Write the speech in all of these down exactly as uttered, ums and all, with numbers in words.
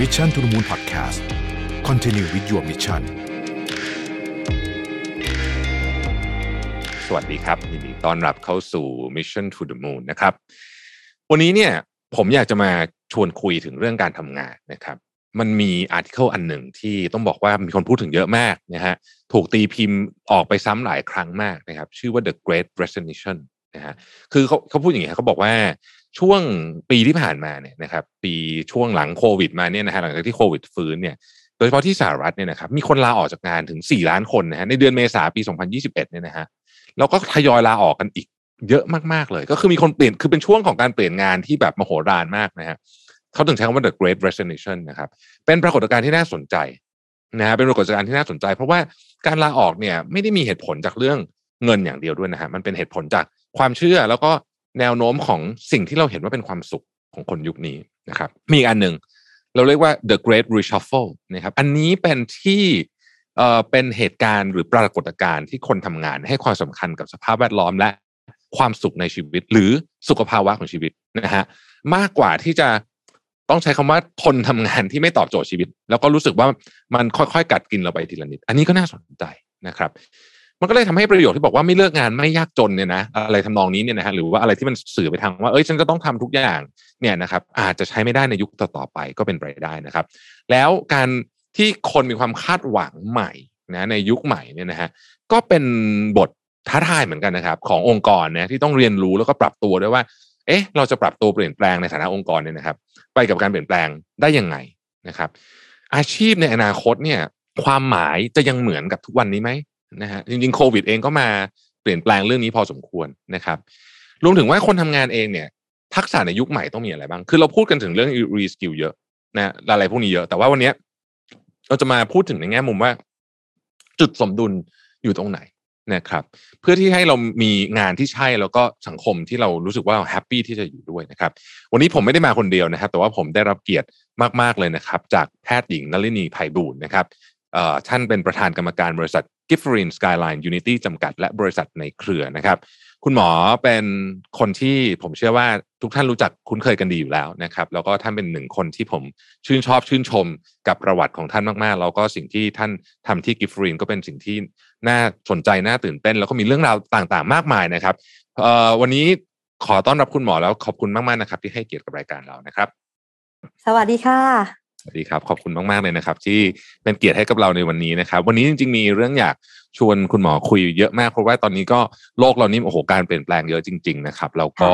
Mission to the Moon Podcast Continue with your mission สวัสดีครับยินดีต้อนรับเข้าสู่ Mission to the Moon นะครับวันนี้เนี่ยผมอยากจะมาชวนคุยถึงเรื่องการทำงานนะครับมันมีอาร์ติเคิลอันหนึ่งที่ต้องบอกว่ามีคนพูดถึงเยอะมากนะฮะถูกตีพิมพ์ออกไปซ้ำหลายครั้งมากนะครับชื่อว่า The Great Resignation นะฮะคือเขาเขาพูดอย่างนี้เขาบอกว่าช่วงปีที่ผ่านมาเนี่ยนะครับปีช่วงหลังโควิดมาเนี่ยนะฮะหลังจากที่โควิดฟื้นเนี่ยโดยเฉพาะที่สหรัฐเนี่ยนะครับมีคนลาออกจากงานถึงสี่ล้านคนนะฮะในเดือนเมษายนปีสองพันยี่สิบเอ็ดเนี่ยนะฮะแล้วก็ทยอยลาออกกันอีกเยอะมากๆเลยก็คือมีคนเปลี่ยนคือเป็นช่วงของการเปลี่ยนงานที่แบบมโหฬารมากนะฮะเขาถึงใช้คำว่า The Great Resignation นะครับเป็นปรากฏการณ์ที่น่าสนใจนะฮะเป็นปรากฏการณ์ที่น่าสนใจเพราะว่าการลาออกเนี่ยไม่ได้มีเหตุผลจากเรื่องเงินอย่างเดียวด้วยนะฮะมันเป็นเหตุผลจากความเชื่อแล้วก็แนวโน้มของสิ่งที่เราเห็นว่าเป็นความสุขของคนยุคนี้นะครับมีอีกอันหนึ่งเราเรียกว่า The Great Reshuffle นะครับอันนี้เป็นที่เอ่อเป็นเหตุการณ์หรือปรากฏการณ์ที่คนทำงานให้ความสำคัญกับสภาพแวดล้อมและความสุขในชีวิตหรือสุขภาวะของชีวิตนะฮะมากกว่าที่จะต้องใช้คำว่าทนทำงานที่ไม่ตอบโจทย์ชีวิตแล้วก็รู้สึกว่ามันค่อยๆกัดกินเราไปทีละนิดอันนี้ก็น่าสนใจนะครับมันก็เลยทำให้ประโยชน์ที่บอกว่าไม่เลิกงานไม่ยากจนเนี่ยนะอะไรทำนองนี้เนี่ยนะฮะหรือว่าอะไรที่มันสื่อไปทางว่าเอ้ยฉันจะต้องทำทุกอย่างเนี่ยนะครับอาจจะใช้ไม่ได้ในยุคต่อๆไปก็เป็นไปได้นะครับแล้วการที่คนมีความคาดหวังใหม่นะในยุคใหม่เนี่ยนะฮะก็เป็นบทท้าทายเหมือนกันนะครับขององค์กรนะที่ต้องเรียนรู้แล้วก็ปรับตัวด้วยว่าเอ๊ะเราจะปรับตัวเปลี่ยนแปลงในฐานะองค์กรเนี่ยนะครับไปกับการเปลี่ยนแปลงได้ยังไงนะครับอาชีพในอนาคตเนี่ยความหมายจะยังเหมือนกับทุกวันนี้ไหมนะฮะจริงๆโควิดเองก็มาเปลี่ยนแปลงเรื่องนี้พอสมควรนะครับรวมถึงว่าคนทำงานเองเนี่ยทักษะในยุคใหม่ต้องมีอะไรบ้างคือเราพูดกันถึงเรื่อง รีสกิล เยอะนะอะไรพวกนี้เยอะแต่ว่าวันนี้เราจะมาพูดถึงในแง่มุมว่าจุดสมดุลอยู่ตรงไหนนะครับเพื่อที่ให้เรามีงานที่ใช่แล้วก็สังคมที่เรารู้สึกว่าแฮปปี้ที่จะอยู่ด้วยนะครับวันนี้ผมไม่ได้มาคนเดียวนะครับแต่ว่าผมได้รับเกียรติมากๆเลยนะครับจากแพทย์หญิงนลินีไพบูลย์นะครับเอ่อท่านเป็นประธานกรรมการบริษัท Giffarine Skyline Unity จำกัดและบริษัทในเครือนะครับคุณหมอเป็นคนที่ผมเชื่อว่าทุกท่านรู้จักคุ้นเคยกันดีอยู่แล้วนะครับแล้วก็ท่านเป็นหนึ่งคนที่ผมชื่นชอบชื่นชมกับประวัติของท่านมากๆแล้วก็สิ่งที่ท่านทำที่กิฟฟรีนก็เป็นสิ่งที่น่าสนใจน่าตื่นเต้นแล้วก็มีเรื่องราวต่างๆมากมายนะครับเอ่อวันนี้ขอต้อนรับคุณหมอแล้วขอบคุณมากๆนะครับที่ให้เกียรติกับรายการเรานะครับสวัสดีค่ะสวัสดีครับขอบคุณมากๆเลยนะครับที่เป็นเกียรติให้กับเราในวันนี้นะครับวันนี้จริงๆมีเรื่องอยากชวนคุณหมอคุยเยอะมากเพราะว่าตอนนี้ก็โลกเรานี่โอ้โหการเปลี่ยนแปลงเยอะจริงๆนะครับแล้วก็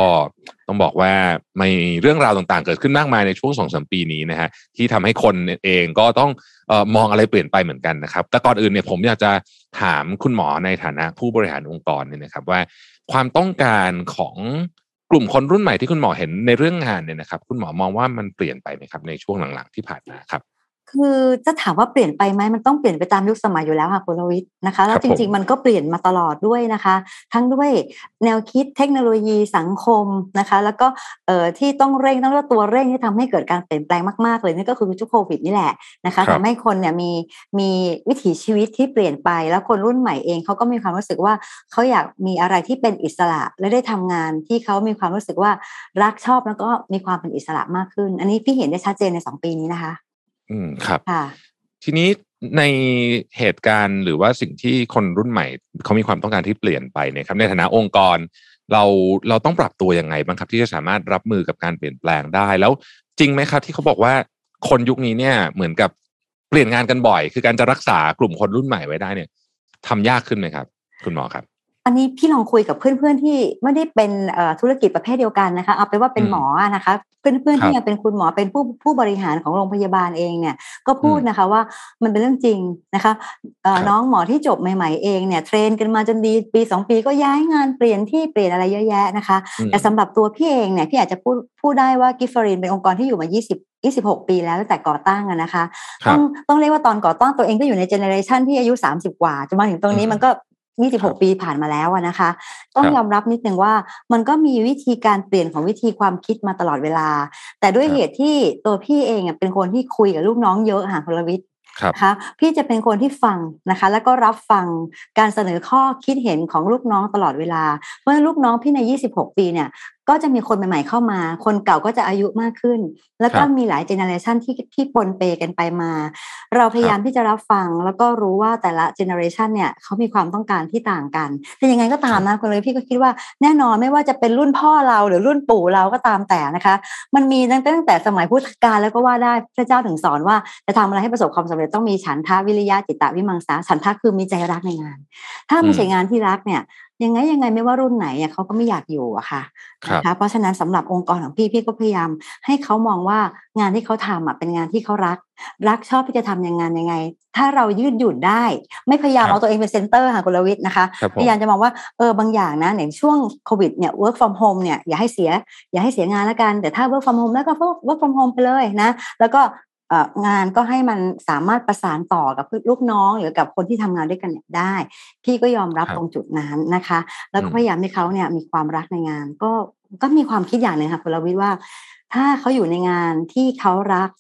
ต้องบอกว่ามีเรื่องราวต่างๆเกิดขึ้นมากมายในช่วง สองถึงสาม ปีนี้นะฮะที่ทำให้คนเองก็ต้องเอ่อมองอะไรเปลี่ยนไปเหมือนกันนะครับแต่ก่อนอื่นเนี่ยผมอยากจะถามคุณหมอในฐานะผู้บริหารองค์กรเนี่ยนะครับว่าความต้องการของกลุ่มคนรุ่นใหม่ที่คุณหมอเห็นในเรื่องงานเนี่ยนะครับคุณหมอมองว่ามันเปลี่ยนไปไหมครับในช่วงหลังๆที่ผ่านมาครับคือจะถามว่าเปลี่ยนไปไหมมันต้องเปลี่ยนไปตามยุคสมัยอยู่แล้วค่ะคุณรวิทย์นะคะแล้วจริงๆมันก็เปลี่ยนมาตลอดด้วยนะคะทั้งด้วยแนวคิดเทคโนโลยีสังคมนะคะแล้วก็เอ่อที่ต้องเร่งต้องเรียกว่าตัวเร่งที่ทำให้เกิดการเปลี่ยนแปลงมากๆเลยนี่ก็คือช่วงโควิดนี่แหละนะคะทำให้คนเนี่ยมีมีวิถีชีวิตที่เปลี่ยนไปแล้วคนรุ่นใหม่เองเขาก็มีความรู้สึกว่าเขาอยากมีอะไรที่เป็นอิสระและได้ทำงานที่เขามีความรู้สึกว่ารักชอบแล้วก็มีความเป็นอิสระมากขึ้นอันนี้พี่เห็นได้ชัดเจนในสองปีนี้นะคะอืมครับทีนี้ในเหตุการณ์หรือว่าสิ่งที่คนรุ่นใหม่เขามีความต้องการที่เปลี่ยนไปเนี่ยครับในฐานะองค์กรเราเราต้องปรับตัวยังไงบ้างครับที่จะสามารถรับมือกับการเปลี่ยนแปลงได้แล้วจริงไหมครับที่เขาบอกว่าคนยุคนี้เนี่ยเหมือนกับเปลี่ยนงานกันบ่อยคือการจะรักษากลุ่มคนรุ่นใหม่ไว้ได้เนี่ยทำยากขึ้นไหมครับคุณหมอครับอันนี้พี่ลองคุยกับเพื่อนๆที่ไม่ได้เป็นธุรกิจประเภทเดียวกันนะคะเอาเป็นว่าเป็นหมอนะคะเพื่อนๆที่ยังเป็นคุณหมอเป็นผู้ผู้บริหารของโรงพยาบาลเองเนี่ยก็พูดนะคะว่ามันเป็นเรื่องจริงนะคะน้องหมอที่จบใหม่ๆเองเนี่ยเทรนกันมาจนดีปีสองปีก็ย้ายงานเปลี่ยนที่เปลี่ยนอะไรเยอะแยะนะคะแต่สำหรับตัวพี่เองเนี่ยพี่อาจจะพูดพูดได้ว่ากิฟฟารินเป็นองค์กรที่อยู่มา2026ปีแล้วตั้งแต่ก่อตั้งอ่ะนะคะต้องต้องเรียกว่าตอนก่อตั้งตัวเองก็อยู่ในเจเนอเรชั่นที่อายุสามสิบกว่าจนมาถึงตรงนี้มันก็ยี่สิบหกปีผ่านมาแล้วนะคะต้องยอมรับนิดนึงว่ามันก็มีวิธีการเปลี่ยนของวิธีความคิดมาตลอดเวลาแต่ด้วยเหตุที่ตัวพี่เองเป็นคนที่คุยกับลูกน้องเยอะหางพลวิทย์นะคะพี่จะเป็นคนที่ฟังนะคะแล้วก็รับฟังการเสนอข้อคิดเห็นของลูกน้องตลอดเวลาเพราะลูกน้องพี่ในยี่สิบหกปีเนี่ย ก็จะมีคนใหม่ๆเข้ามาคนเก่าก็จะอายุมากขึ้นแล้วก็มีหลายเจเนอเรชันที่ที่ปนเปกันไปมาเราพยายามที่จะรับฟังแล้วก็รู้ว่าแต่ละเจเนอเรชันเนี่ยเขามีความต้องการที่ต่างกันแต่ยังไงก็ตามนะคนเลยพี่ก็คิดว่าแน่นอนไม่ว่าจะเป็นรุ่นพ่อเราหรือรุ่นปู่เราก็ตามแต่นะคะมันมีตั้งแต่ตั้งแต่สมัยพุทธกาลแล้วก็ว่าได้พระเจ้าถึงสอนว่าจะทำอะไรให้ประสบความสำเร็จต้องมีฉันทะวิริยะจิตตวิมังสาฉันทะคือมีใจรักในงานถ้าไม่ใช่งานที่รักเนี่ยยังไงยังไงไม่ว่ารุ่นไหนเขาก็ไม่อยากอยู่อะค่ะนะคะเพราะฉะนั้นสำหรับองค์กรของพี่พี่ก็พยายามให้เขามองว่างานที่เขาทำอะเป็นงานที่เขารักรักชอบที่จะทำอย่างงานยังไงถ้าเรายืดหยุ่นได้ไม่พยายามเอาตัวเองเป็นเซ็นเตอร์ค่ะกุลวิทย์นะคะพยายามจะมองว่าเออบางอย่างนะในช่วงโควิดเนี่ย work from home เนี่ยอย่าให้เสียอย่าให้เสียงานละกันแต่ถ้า work from home แล้วก็ work from home ไปเลยนะแล้วก็งานก็ให้มันสามารถประสานต่อกับลูกน้องหรือกับคนที่ทำงานด้วยกันได้พี่ก็ยอมรับตรงจุดนั้นนะคะแล้วก็พยายามให้เขาเนี่ยมีความรักในงานก็ก็มีความคิดอย่างนึงค่ะคุณลวิทย์ว่าถ้าเขาอยู่ในงานที่เขารัก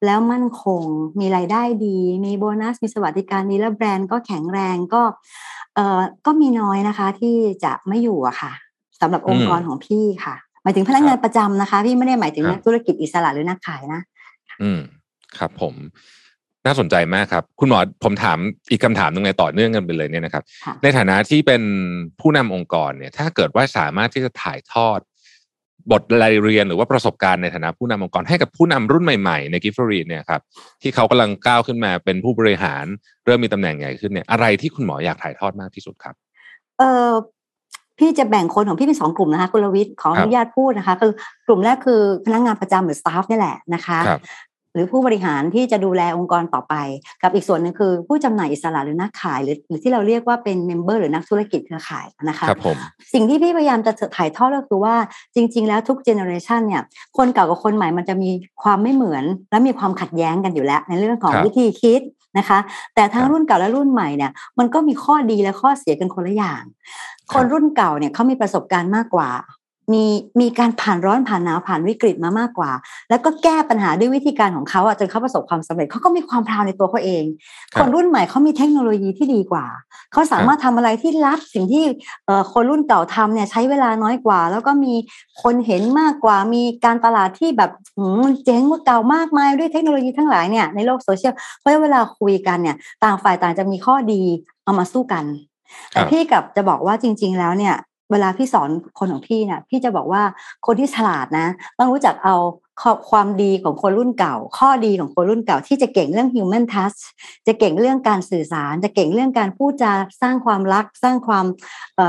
แล้วมั่นคงมีรายได้ดีมีโบนัสมีสวัสดิการดีและแบรนด์ก็แข็งแรงก็เอ่อก็มีน้อยนะคะที่จะไม่อยู่อะค่ะสำหรับองค์กรของพี่ค่ะหมายถึงพนักงานประจำนะคะพี่ไม่ได้หมายถึงนักธุรกิจอิสระหรือนักขายนะอืมครับผมน่าสนใจมากครับคุณหมอผมถามอีกคำถามนึงในต่อเนื่องกันไปเลยเนี่ยนะครับในฐานะที่เป็นผู้นำองค์กรเนี่ยถ้าเกิดว่าสามารถที่จะถ่ายทอดบทเรียนหรือว่าประสบการณ์ในฐานะผู้นำองค์กรให้กับผู้นำรุ่นใหม่ๆใน Giffarine เนี่ยครับที่เขากำลังก้าวขึ้นมาเป็นผู้บริหารเริ่มมีตำแหน่งใหญ่ขึ้นเนี่ยอะไรที่คุณหมออยากถ่ายทอดมากที่สุดครับเอ่อพี่จะแบ่งคนของพี่เป็นสองกลุ่มนะคะกุลวิทย์ขออนุญาตพูดนะคะคือกลุ่มแรกคือพนักงานประจำหรือ staff นี่แหละนะคะหรือผู้บริหารที่จะดูแลองค์กรต่อไปกับอีกส่วนนึงคือผู้จำหน่ายอิสระหรือนักขายหรือหรือที่เราเรียกว่าเป็นเมมเบอร์หรือนักธุรกิจเครือข่ายนะคะครับผมสิ่งที่พี่พยายามจะถ่ายทอดก็คือว่าจริงๆแล้วทุกเจเนอเรชันเนี่ยคนเก่ากับคนใหม่มันจะมีความไม่เหมือนและมีความขัดแย้งกันอยู่แล้วในเรื่องของวิธีคิดนะคะแต่ทั้งรุ่นเก่าและรุ่นใหม่เนี่ยมันก็มีข้อดีและข้อเสียกันคนละอย่างคนรุ่นเก่าเนี่ยเขามีประสบการณ์มากกว่ามีมีการผ่านร้อนผ่านหนาวผ่านวิกฤตมามากกว่าแล้วก็แก้ปัญหาด้วยวิธีการของเขาอ่ะจนเขาประสบความสำเร็จเขาก็มีความพราวในตัวเขาเองคนรุ่นใหม่เขามีเทคโนโลยีที่ดีกว่าเขาสามารถทำอะไรที่ลับสิ่งที่เอ่อคนรุ่นเก่าทำเนี่ยใช้เวลาน้อยกว่าแล้วก็มีคนเห็นมากกว่ามีการตลาดที่แบบหืมเจ๋งกว่าเก่ามากมายด้วยเทคโนโลยีทั้งหลายเนี่ยในโลกโซเชียลเพราะเวลาคุยกันเนี่ยต่างฝ่ายต่างจะมีข้อดีเอามาสู้กันแต่พี่กับจะบอกว่าจริงๆแล้วเนี่ยเวลาพี่สอนคนของพี่เนี่ยพี่จะบอกว่าคนที่ฉลาดนะต้องรู้จักเอาความดีของคนรุ่นเก่าข้อดีของคนรุ่นเก่าที่จะเก่งเรื่อง human touch จะเก่งเรื่องการสื่อสารจะเก่งเรื่องการพูดจาสร้างความรักสร้างควา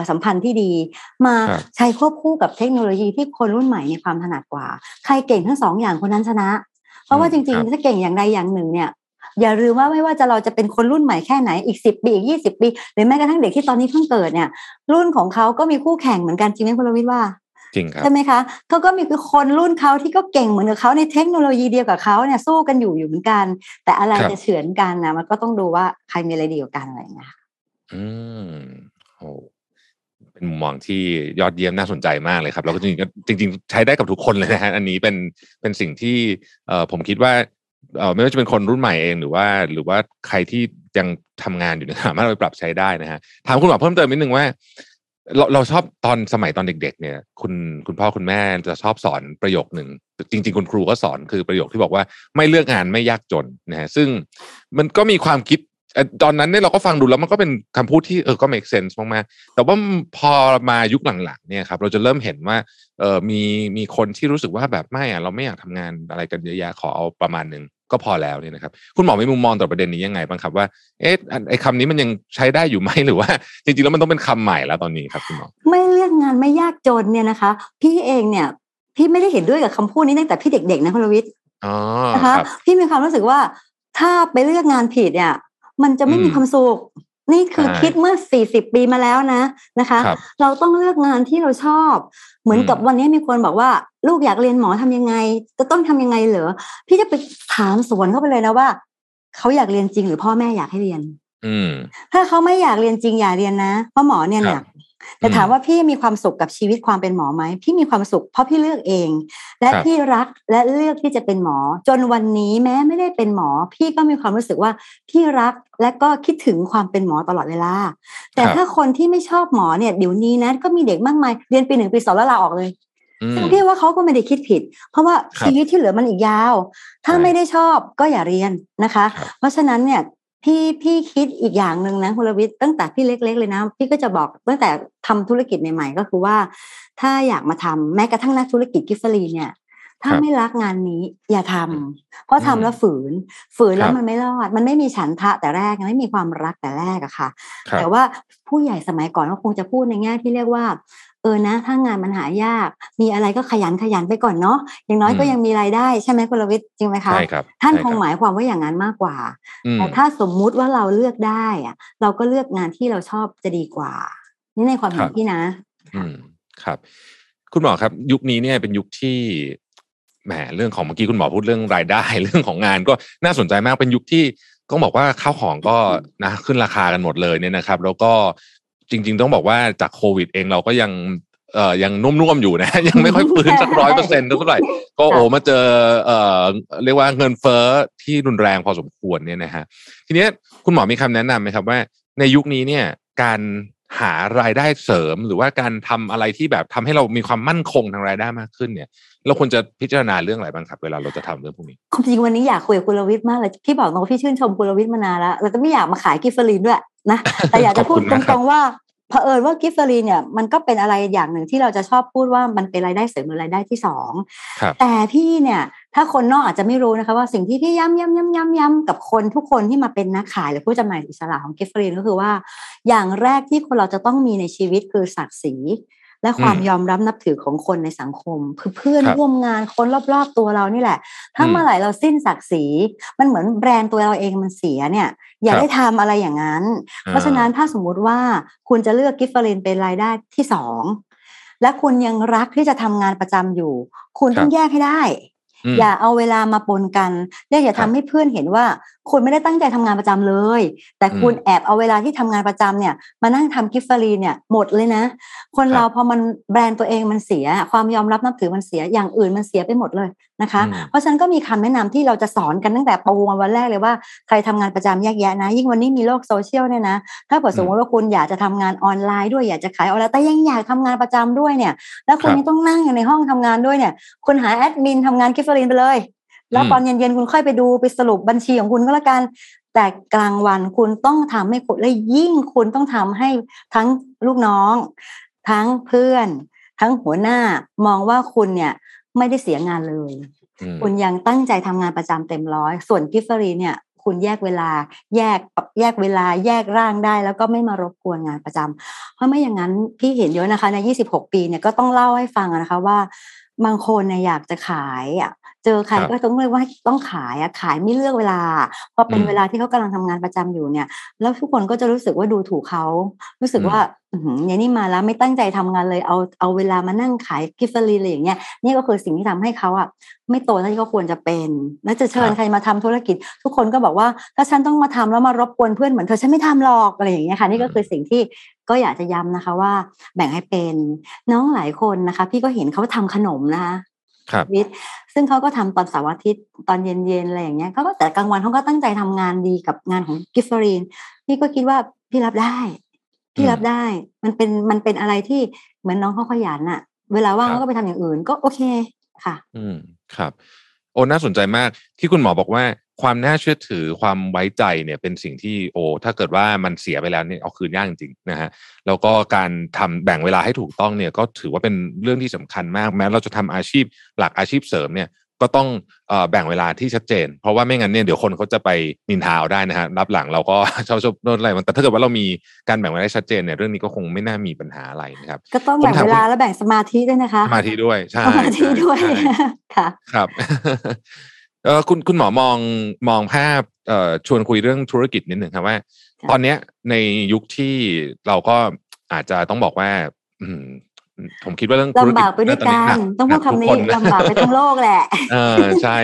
มสัมพันธ์ที่ดีมาใช้ควบคู่กับเทคโนโลยีที่คนรุ่นใหม่มีความถนัดกว่าใครเก่งทั้งสองอย่างคนนั้นชนะเพราะว่าจริงๆถ้าเก่งอย่างใดอย่างหนึ่งเนี่ยอย่าลืมว่าไม่ว่าจะเราจะเป็นคนรุ่นใหม่แค่ไหนอีกสิบปีอีกยี่สิบปีหรือแม้กระทั่งเด็กที่ตอนนี้เพิ่งเกิดเนี่ยรุ่นของเขาก็มีคู่แข่งเหมือนกันจริงไหมคุณลวิทย์ว่าจริงครับใช่ไหมคะเขาก็มีคือคนรุ่นเขาที่ก็เก่งเหมือนกับเขาในเทคโนโลยีเดียวกับเขาเนี่ยสู้กันอยู่อยู่เหมือนกันแต่อะไรจะเฉือนกันนะมันก็ต้องดูว่าใครมีอะไรดีกว่ากันอะไรอย่างเงี้ยอืมโอ้เป็นมุมมองที่ยอดเยี่ยมน่าสนใจมากเลยครับแล้วก็จริงจริงใช้ได้กับทุกคนเลยนะฮะอันนี้เป็นเป็นสิ่งที่เอ่อผมคิดว่าเอ่อไม่ว่าจะเป็นคนรุ่นใหม่เองหรือว่าหรือว่าใครที่ยังทำงานอยู่เนี่ยสามารถไปปรับใช้ได้นะฮะถามคุณหมอเพิ่มเติมนิดนึงว่าเราเราชอบตอนสมัยตอนเด็กๆเนี่ยคุณคุณพ่อคุณแม่จะชอบสอนประโยคหนึ่งจริงๆคุณครูก็สอนคือประโยคที่บอกว่าไม่เลือกงานไม่ยากจนนะฮะซึ่งมันก็มีความคิดตอนนั้นเนี่ยเราก็ฟังดูแล้วมันก็เป็นคำพูดที่เออก็ make sense มากๆแต่ว่าพอมายุคหลังๆเนี่ยครับเราจะเริ่มเห็นว่าเออมีมีคนที่รู้สึกว่าแบบไม่อะเราไม่อยากทำงานอะไรกันเยอะแยะขอเอาประมาณนึงก็พอแล้วเนี่ยนะครับคุณหมอมีมุมมองต่อประเด็นนี้ยังไงบ้างครับว่าเอ๊ะไอ้คำนี้มันยังใช้ได้อยู่ไหมหรือว่าจริงๆแล้วมันต้องเป็นคำใหม่แล้วตอนนี้ครับคุณหมอไม่เลือกงานไม่ยากจนเนี่ยนะคะพี่เองเนี่ยพี่ไม่ได้เห็นด้วยกับคำพูดนี้ตั้งแต่พี่เด็กๆนะคุณรวิทย์อ๋อนะคะพี่มีความรู้สึกว่าถ้าไปเลือกงานผิดเนี่ยมันจะไม่มีความสุขนี่คือคิดเมื่อสี่สิบปีมาแล้วนะนะคะเราต้องเลือกงานที่เราชอบเหมือนกับวันนี้มีคนบอกว่าลูกอยากเรียนหมอทำยังไงจะต้องทำยังไงเหรอพี่จะไปถามสวนเข้าไปเลยนะว่าเขาอยากเรียนจริงหรือพ่อแม่อยากให้เรียนถ้าเขาไม่อยากเรียนจริงอย่าเรียนนะเพราะหมอเนี่ยเนี่ยแต่ถามว่าพี่มีความสุขกับชีวิตความเป็นหมอไหมพี่มีความสุขเพราะพี่เลือกเองและพี่รักและเลือกที่จะเป็นหมอจนวันนี้แม้ไม่ได้เป็นหมอพี่ก็มีความรู้สึกว่าพี่รักและก็คิดถึงความเป็นหมอตลอดเวลาแต่ถ้าคนที่ไม่ชอบหมอเนี่ยเดี๋ยวนี้นะก็มีเด็กมากมายเรียนปีหนึ่งปีสองแล้วลาออกเลย ซึ่งพี่ว่าเขาก็ไม่ได้คิดผิดเพราะว่าชีวิตที่เหลือมันอีกยาวถ้าไม่ได้ชอบก็อย่าเรียนนะคะเพราะฉะนั้นเนี่ยพี่พี่คิดอีกอย่างนึงนะคุณรวิทย์ตั้งแต่พี่เล็กๆเลยนะพี่ก็จะบอกตั้งแต่ทำธุรกิจใหม่ๆก็คือว่าถ้าอยากมาทำแม้กระทั่งนักธุรกิจกิฟฟารีเนี่ยถ้าไม่รักงานนี้อย่าทำเพราะทำแล้วฝืนฝืนแล้วมันไม่รอดมันไม่มีฉันทะแต่แรกไม่มีความรักแต่แรกอะค่ะแต่ว่าผู้ใหญ่สมัยก่อนก็คงจะพูดในแง่ที่เรียกว่าเออนะถ้างานมันหายากมีอะไรก็ขยันขยันไปก่อนเนาะอย่างน้อยก็ยังมีรายได้ใช่ไหมคุณรวิทย์จริงไหมคะใช่ครับท่านคงหมายความว่าอย่างนั้นมากกว่าแต่ถ้าสมมุติว่าเราเลือกได้อะเราก็เลือกงานที่เราชอบจะดีกว่านี่ในความเห็นพี่นะครับคุณหมอครับยุคนี้เนี่ยเป็นยุคที่แหมเรื่องของเมื่อกี้คุณหมอพูดเรื่องรายได้เรื่องของงานก็น่าสนใจมากเป็นยุคที่ต้องบอกว่าข้าวของก็นะขึ้นราคากันหมดเลยเนี่ยนะครับแล้วก็จริงๆต้องบอกว่าจากโควิดเองเราก็ยังเอ่อยังนุ่มๆอยู่นะยังไม่ค่อยฟื้นสัก หนึ่งร้อยเปอร์เซ็นต์ เท่าไหร่ก็โอ้มาเจอเอ่อเรียกว่าเงินเฟ้อที่รุนแรงพอสมควรเนี่ยนะฮะทีนี้คุณหมอมีคำแนะนำไหมครับว่าในยุคนี้เนี่ยการหารายได้เสริมหรือว่าการทำอะไรที่แบบทำให้เรามีความมั่นคงทางรายได้มากขึ้นเนี่ยเราควรจะพิจารณาเรื่องอะไรบ้างครับเวลาเราจะทำเรื่องพวกนี้จริงวันนี้อยากคุยกับคุณรวิทย์มากเลยพี่บอกน้องพี่ชื่นชมคุณรวิทย์มานานแล้วเราจะไม่อยากมาขายกิฟฟารีนด้วยนะแต่อยากจะพูดตรงๆว่าเผอิญว่ากิฟฟารีนเนี่ยมันก็เป็นอะไรอย่างหนึ่งที่เราจะชอบพูดว่ามันเป็นรายได้เสริมหรือรายได้ที่สองแต่พี่เนี่ยถ้าคนนอกอาจจะไม่รู้นะคะว่าสิ่งที่พี่ย้ำย้ำย้ำย้ำย้ำกับคนทุกคนที่มาเป็นนักขายหรือผู้จำหน่ายอิสระของกิฟฟารีนก็คือว่าอย่างแรกที่คนเราจะต้องมีในชีวิตคือศักดิ์ศรีและความยอมรับนับถือของคนในสังคมคือเพื่อนร่วมงานคนรอบๆตัวเรานี่แหละถ้าเมื่อไหร่เราสิ้นศักดิ์ศรีมันเหมือนแบรนด์ตัวเราเองมันเสียเนี่ยอย่าได้ทำอะไรอย่างนั้นเพราะฉะนั้นถ้าสมมุติว่าคุณจะเลือกกิฟฟารีนเป็นรายได้ที่สองและคุณยังรักที่จะทำงานประจำอยู่คุณต้องแยกให้ได้อย่าเอาเวลามาปนกันและอย่าทำให้เพื่อนเห็นว่าคุณไม่ได้ตั้งใจทำงานประจำเลยแต่คุณแอบเอาเวลาที่ทำงานประจำเนี่ยมานั่งทำกิฟฟารีนเนี่ยหมดเลยนะคนเราพอมันแบรนด์ตัวเองมันเสียความยอมรับนับถือมันเสียอย่างอื่นมันเสียไปหมดเลยนะคะเพราะฉะนั้นก็มีคำแนะนำที่เราจะสอนกันตั้งแต่ประวงวันแรกเลยว่าใครทำงานประจำแยกแยะนะยิ่งวันนี้มีโลกโซเชียลเนี่ยนะถ้าเกิดสมมติว่าคุณอยากจะทำงานออนไลน์ด้วยอยากจะขายออนไลน์แต่ยังอยากทำงานประจำด้วยเนี่ยแล้วคุณยังต้องนั่งอยู่ในห้องทำงานด้วยเนี่ยคุณหาแอดมินทำงานกิฟฟารีนไปเลยแล้วตอนเย็นๆคุณค่อยไปดูไปสรุปบัญชีของคุณก็แล้วกันแต่กลางวันคุณต้องทำให้คุณและยิ่งคุณต้องทำให้ทั้งลูกน้องทั้งเพื่อนทั้งหัวหน้ามองว่าคุณเนี่ยไม่ได้เสียงานเลยคุณยังตั้งใจทำงานประจำเต็มร้อยส่วนกิฟฟารีนเนี่ยคุณแยกเวลาแยกแยกเวลาแยกร่างได้แล้วก็ไม่มารบกวนงานประจำเพราะไม่อย่างนั้นพี่เห็นเยอะนะคะในยี่สิบหกปีเนี่ยก็ต้องเล่าให้ฟังนะคะว่าบางคนเนี่ยอยากจะขายอ่ะเจอใครก็ต้องเลยว่าต้องขายอ่ะขายไม่เลือกเวลาพอเป็นเวลาที่เขากำลังทำงานประจำอยู่เนี่ยแล้วทุกคนก็จะรู้สึกว่าดูถูกเขารู้สึกว่าเนี่ยนี่มาแล้วไม่ตั้งใจทำงานเลยเอาเอาเวลามานั่งขายกิฟฟารีนอะไรอย่างเงี้ยนี่ก็คือสิ่งที่ทำให้เขาอ่ะไม่โตเท่าที่เขาควรจะเป็นแล้วจะเชิญใครมาทำธุรกิจทุกคนก็บอกว่าถ้าฉันต้องมาทำแล้วมารบกวนเพื่อนเหมือนเธอฉันไม่ทำหรอกอะไรอย่างเงี้ยค่ะนี่ก็คือสิ่งที่ก็อยากจะย้ำนะคะว่าแบ่งให้เป็นน้องหลายคนนะคะพี่ก็เห็นเขาทำขนมนะคะวิทย์ซึ่งเขาก็ทำตอนเสาร์อาทิตย์ตอนเย็นๆอะไรอย่างเงี้ยเขาก็แต่กลางวันเขาก็ตั้งใจทำงานดีกับงานของกิฟฟารีนพี่ก็คิดว่าพี่รับได้พี่รับได้มันเป็นมันเป็นอะไรที่เหมือนน้องเขาขยันอะเวลาว่างก็ไปทำอย่างอื่นก็โอเคค่ะอืมครับโอ้น่าสนใจมากที่คุณหมอบอกว่าความน่าเชื่อถือความไว้ใจเนี่ยเป็นสิ่งที่โอ้ถ้าเกิดว่ามันเสียไปแล้วเนี่ยเอาคืนยากจริงๆนะฮะแล้วก็การทำแบ่งเวลาให้ถูกต้องเนี่ยก็ถือว่าเป็นเรื่องที่สำคัญมากแม้เราจะทำอาชีพหลักอาชีพเสริมเนี่ยก็ต้องเอ่อแบ่งเวลาที่ชัดเจนเพราะว่าไม่งั้นเนี่ยเดี๋ยวคนเขาจะไปนินทาเอาได้นะฮะรับหลังเราก็ชอบชอบโน่นอะไรมันแต่ถ้าเกิดว่าเรามีการแบ่งเวลาชัดเจนเนี่ยเรื่องนี้ก็คงไม่น่ามีปัญหาอะไรนะครับก็ต้องแบ่งเวลาและแบ่งสมาธิด้วยนะคะสมาธิด้วยใช่สมาธิด้วยค่ะครับเออคุณคุณหมอมองมองภาพเอ่อชวนคุยเรื่องธุรกิจนิดหนึ่งครับว่าตอนนี้ในยุคที่เราก็อาจจะต้องบอกว่าผมคิดว่าเรื่องธุรกิจลำบากไปด้วยกันต้องพูดคำนี้ลำบากไปทั้งโลกแหละเออใช่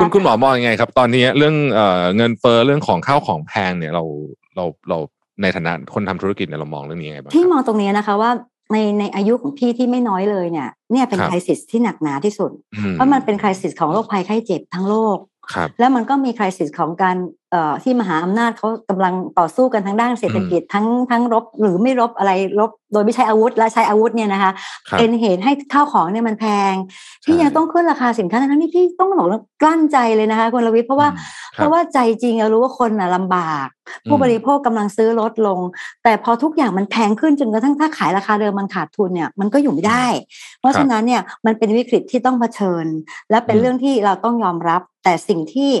คุณคุณหมอมองยังไงครับตอนนี้เรื่องเอ่อเงินเฟ้อเรื่องของข้าวของแพงเนี่ยเราเราเราในฐานะคนทำธุรกิจเนี่ยเรามองเรื่องนี้ยังไงบ้างที่มองตรงนี้นะคะว่าในในอายุของพี่ที่ไม่น้อยเลยเนี่ยเนี่ยเป็นไครซิสที่หนักหนาที่สุดเพราะมันเป็นไครซิสของโรคภัยไข้เจ็บทั้งโลก แล้วมันก็มีไครซิสของการที่มหาอำนาจเขากำลังต่อสู้กันทั้งด้านเศรษฐกิจทั้งทั้งรบหรือไม่รบอะไรรบโดยไม่ใช้อาวุธและใช้อาวุธเนี่ยนะคะเป็นเหตุให้ข้าวของเนี่ยมันแพงที่ยังต้องขึ้นราคาสินค้าทั้งนี้ที่ต้องบอกกลั้นใจเลยนะคะคุณรวิทย์เพราะว่าเพราะว่าใจจริงรู้ว่าคนน่ะลำบากผู้บริโภคกำลังซื้อลดลงแต่พอทุกอย่างมันแพงขึ้นจนกระทั่งถ้าขายราคาเดิมมันขาดทุนเนี่ยมันก็อยู่ไม่ได้เพราะฉะนั้นเนี่ยมันเป็นวิกฤตที่ต้องเผชิญและเป็นเรื่องที่เราต้องยอมรับแต่สิ่งที่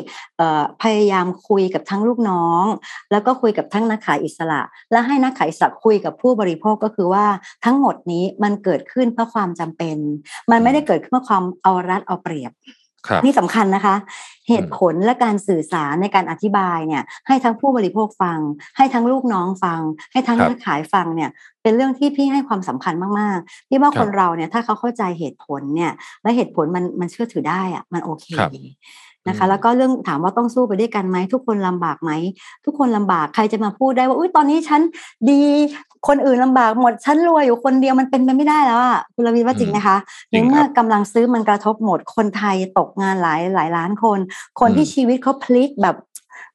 พยายามคุยกับทั้งลูกน้องแล้วก็คุยกับทั้งนักขายอิสระและให้นักขายอิสระคุยกับผู้บริโภคก็คือว่าทั้งหมดนี้มันเกิดขึ้นเพราะความจำเป็นมันไม่ได้เกิดขึ้นเพราะความเอารัดเอาเปรียบนี่สำคัญนะคะเหตุผลและการสื่อสารในการอธิบายเนี่ยให้ทั้งผู้บริโภคฟังให้ทั้งลูกน้องฟังให้ทั้งนักขายฟังเนี่ยเป็นเรื่องที่พี่ให้ความสำคัญมากๆพี่ว่าคนเราเนี่ยถ้าเขาเข้าใจเหตุผลเนี่ยและเหตุผลมันมันเชื่อถือได้อะมันโอเคนะคะแล้วก็เรื่องถามว่าต้องสู้ไปด้วยกันไหมทุกคนลำบากไหมทุกคนลำบากใครจะมาพูดได้ว่าอุ๊ยตอนนี้ฉันดีคนอื่นลำบากหมดฉันรวยอยู่คนเดียวมันเป็นไปไม่ได้แล้วอ่ะคุณรวิทย์ว่าจริงนะคะในเมื่อกำลังซื้อมันกระทบหมดคนไทยตกงานหลายหลายล้านคนคนที่ชีวิตเขาพลิกแบบ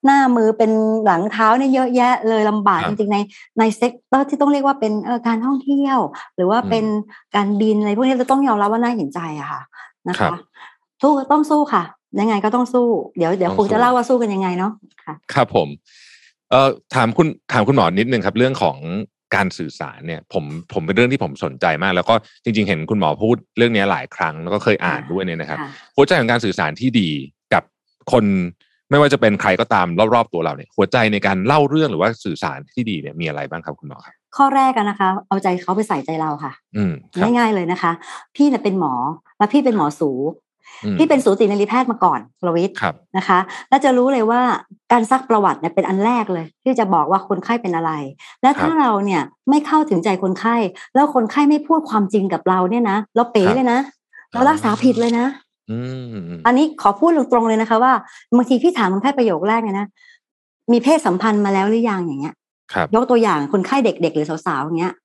หน้ามือเป็นหลังเท้าเนี่ยเยอะแยะเลยลำบากจริงๆในในเซกเตอร์ที่ต้องเรียกว่าเป็นการท่องเที่ยวหรือว่าเป็นการบินอะไรพวกนี้เราต้องยอมรับว่าน่าเห็นใจอะค่ะนะคะทุกต้องสู้ค่ะยังไงก็ต้องสู้เดี๋ยวเดี๋ยวครูจะเล่าว่าสู้กันยังไงเนาะค่ะครับผมเอ่อถามคุณถามคุณหมอนิดนึงครับเรื่องของการสื่อสารเนี่ยผมผมเป็นเรื่องที่ผมสนใจมากแล้วก็จริงๆเห็นคุณหมอพูดเรื่องนี้หลายครั้งแล้วก็เคยอ่านด้วยเนี่ยนะครับหัวใจของการสื่อสารที่ดีกับคนไม่ว่าจะเป็นใครก็ตามรอบๆตัวเราเนี่ยหัวใจในการเล่าเรื่องหรือว่าสื่อสารที่ดีเนี่ยมีอะไรบ้างครับคุณหมอครับข้อแรกนะคะเอาใจเขาไปใส่ใจเราค่ะง่ายๆเลยนะคะพี่เนี่ยเป็นหมอและพี่เป็นหมอสูพี่เป็นสูตินรีแพทย์มาก่อนรวิทย์นะคะและจะรู้เลยว่าการซักประวัติเนี่ยเป็นอันแรกเลยที่จะบอกว่าคนไข้เป็นอะไรและถ้าเราเนี่ยไม่เข้าถึงใจคนไข้แล้วคนไข้ไม่พูดความจริงกับเราเนี่ยนะเราเป๋เลยนะเรารักษาผิดเลยนะอันนี้ขอพูดตรงๆเลยนะคะว่าบางทีพี่ถามคนไข้ประโยคแรกเนี่ยนะมีเพศสัมพันธ์มาแล้วหรือยังอย่างเงี้ยยกตัวอย่างคนไข้เด็กๆหรือสาวๆอย่างเงี้ย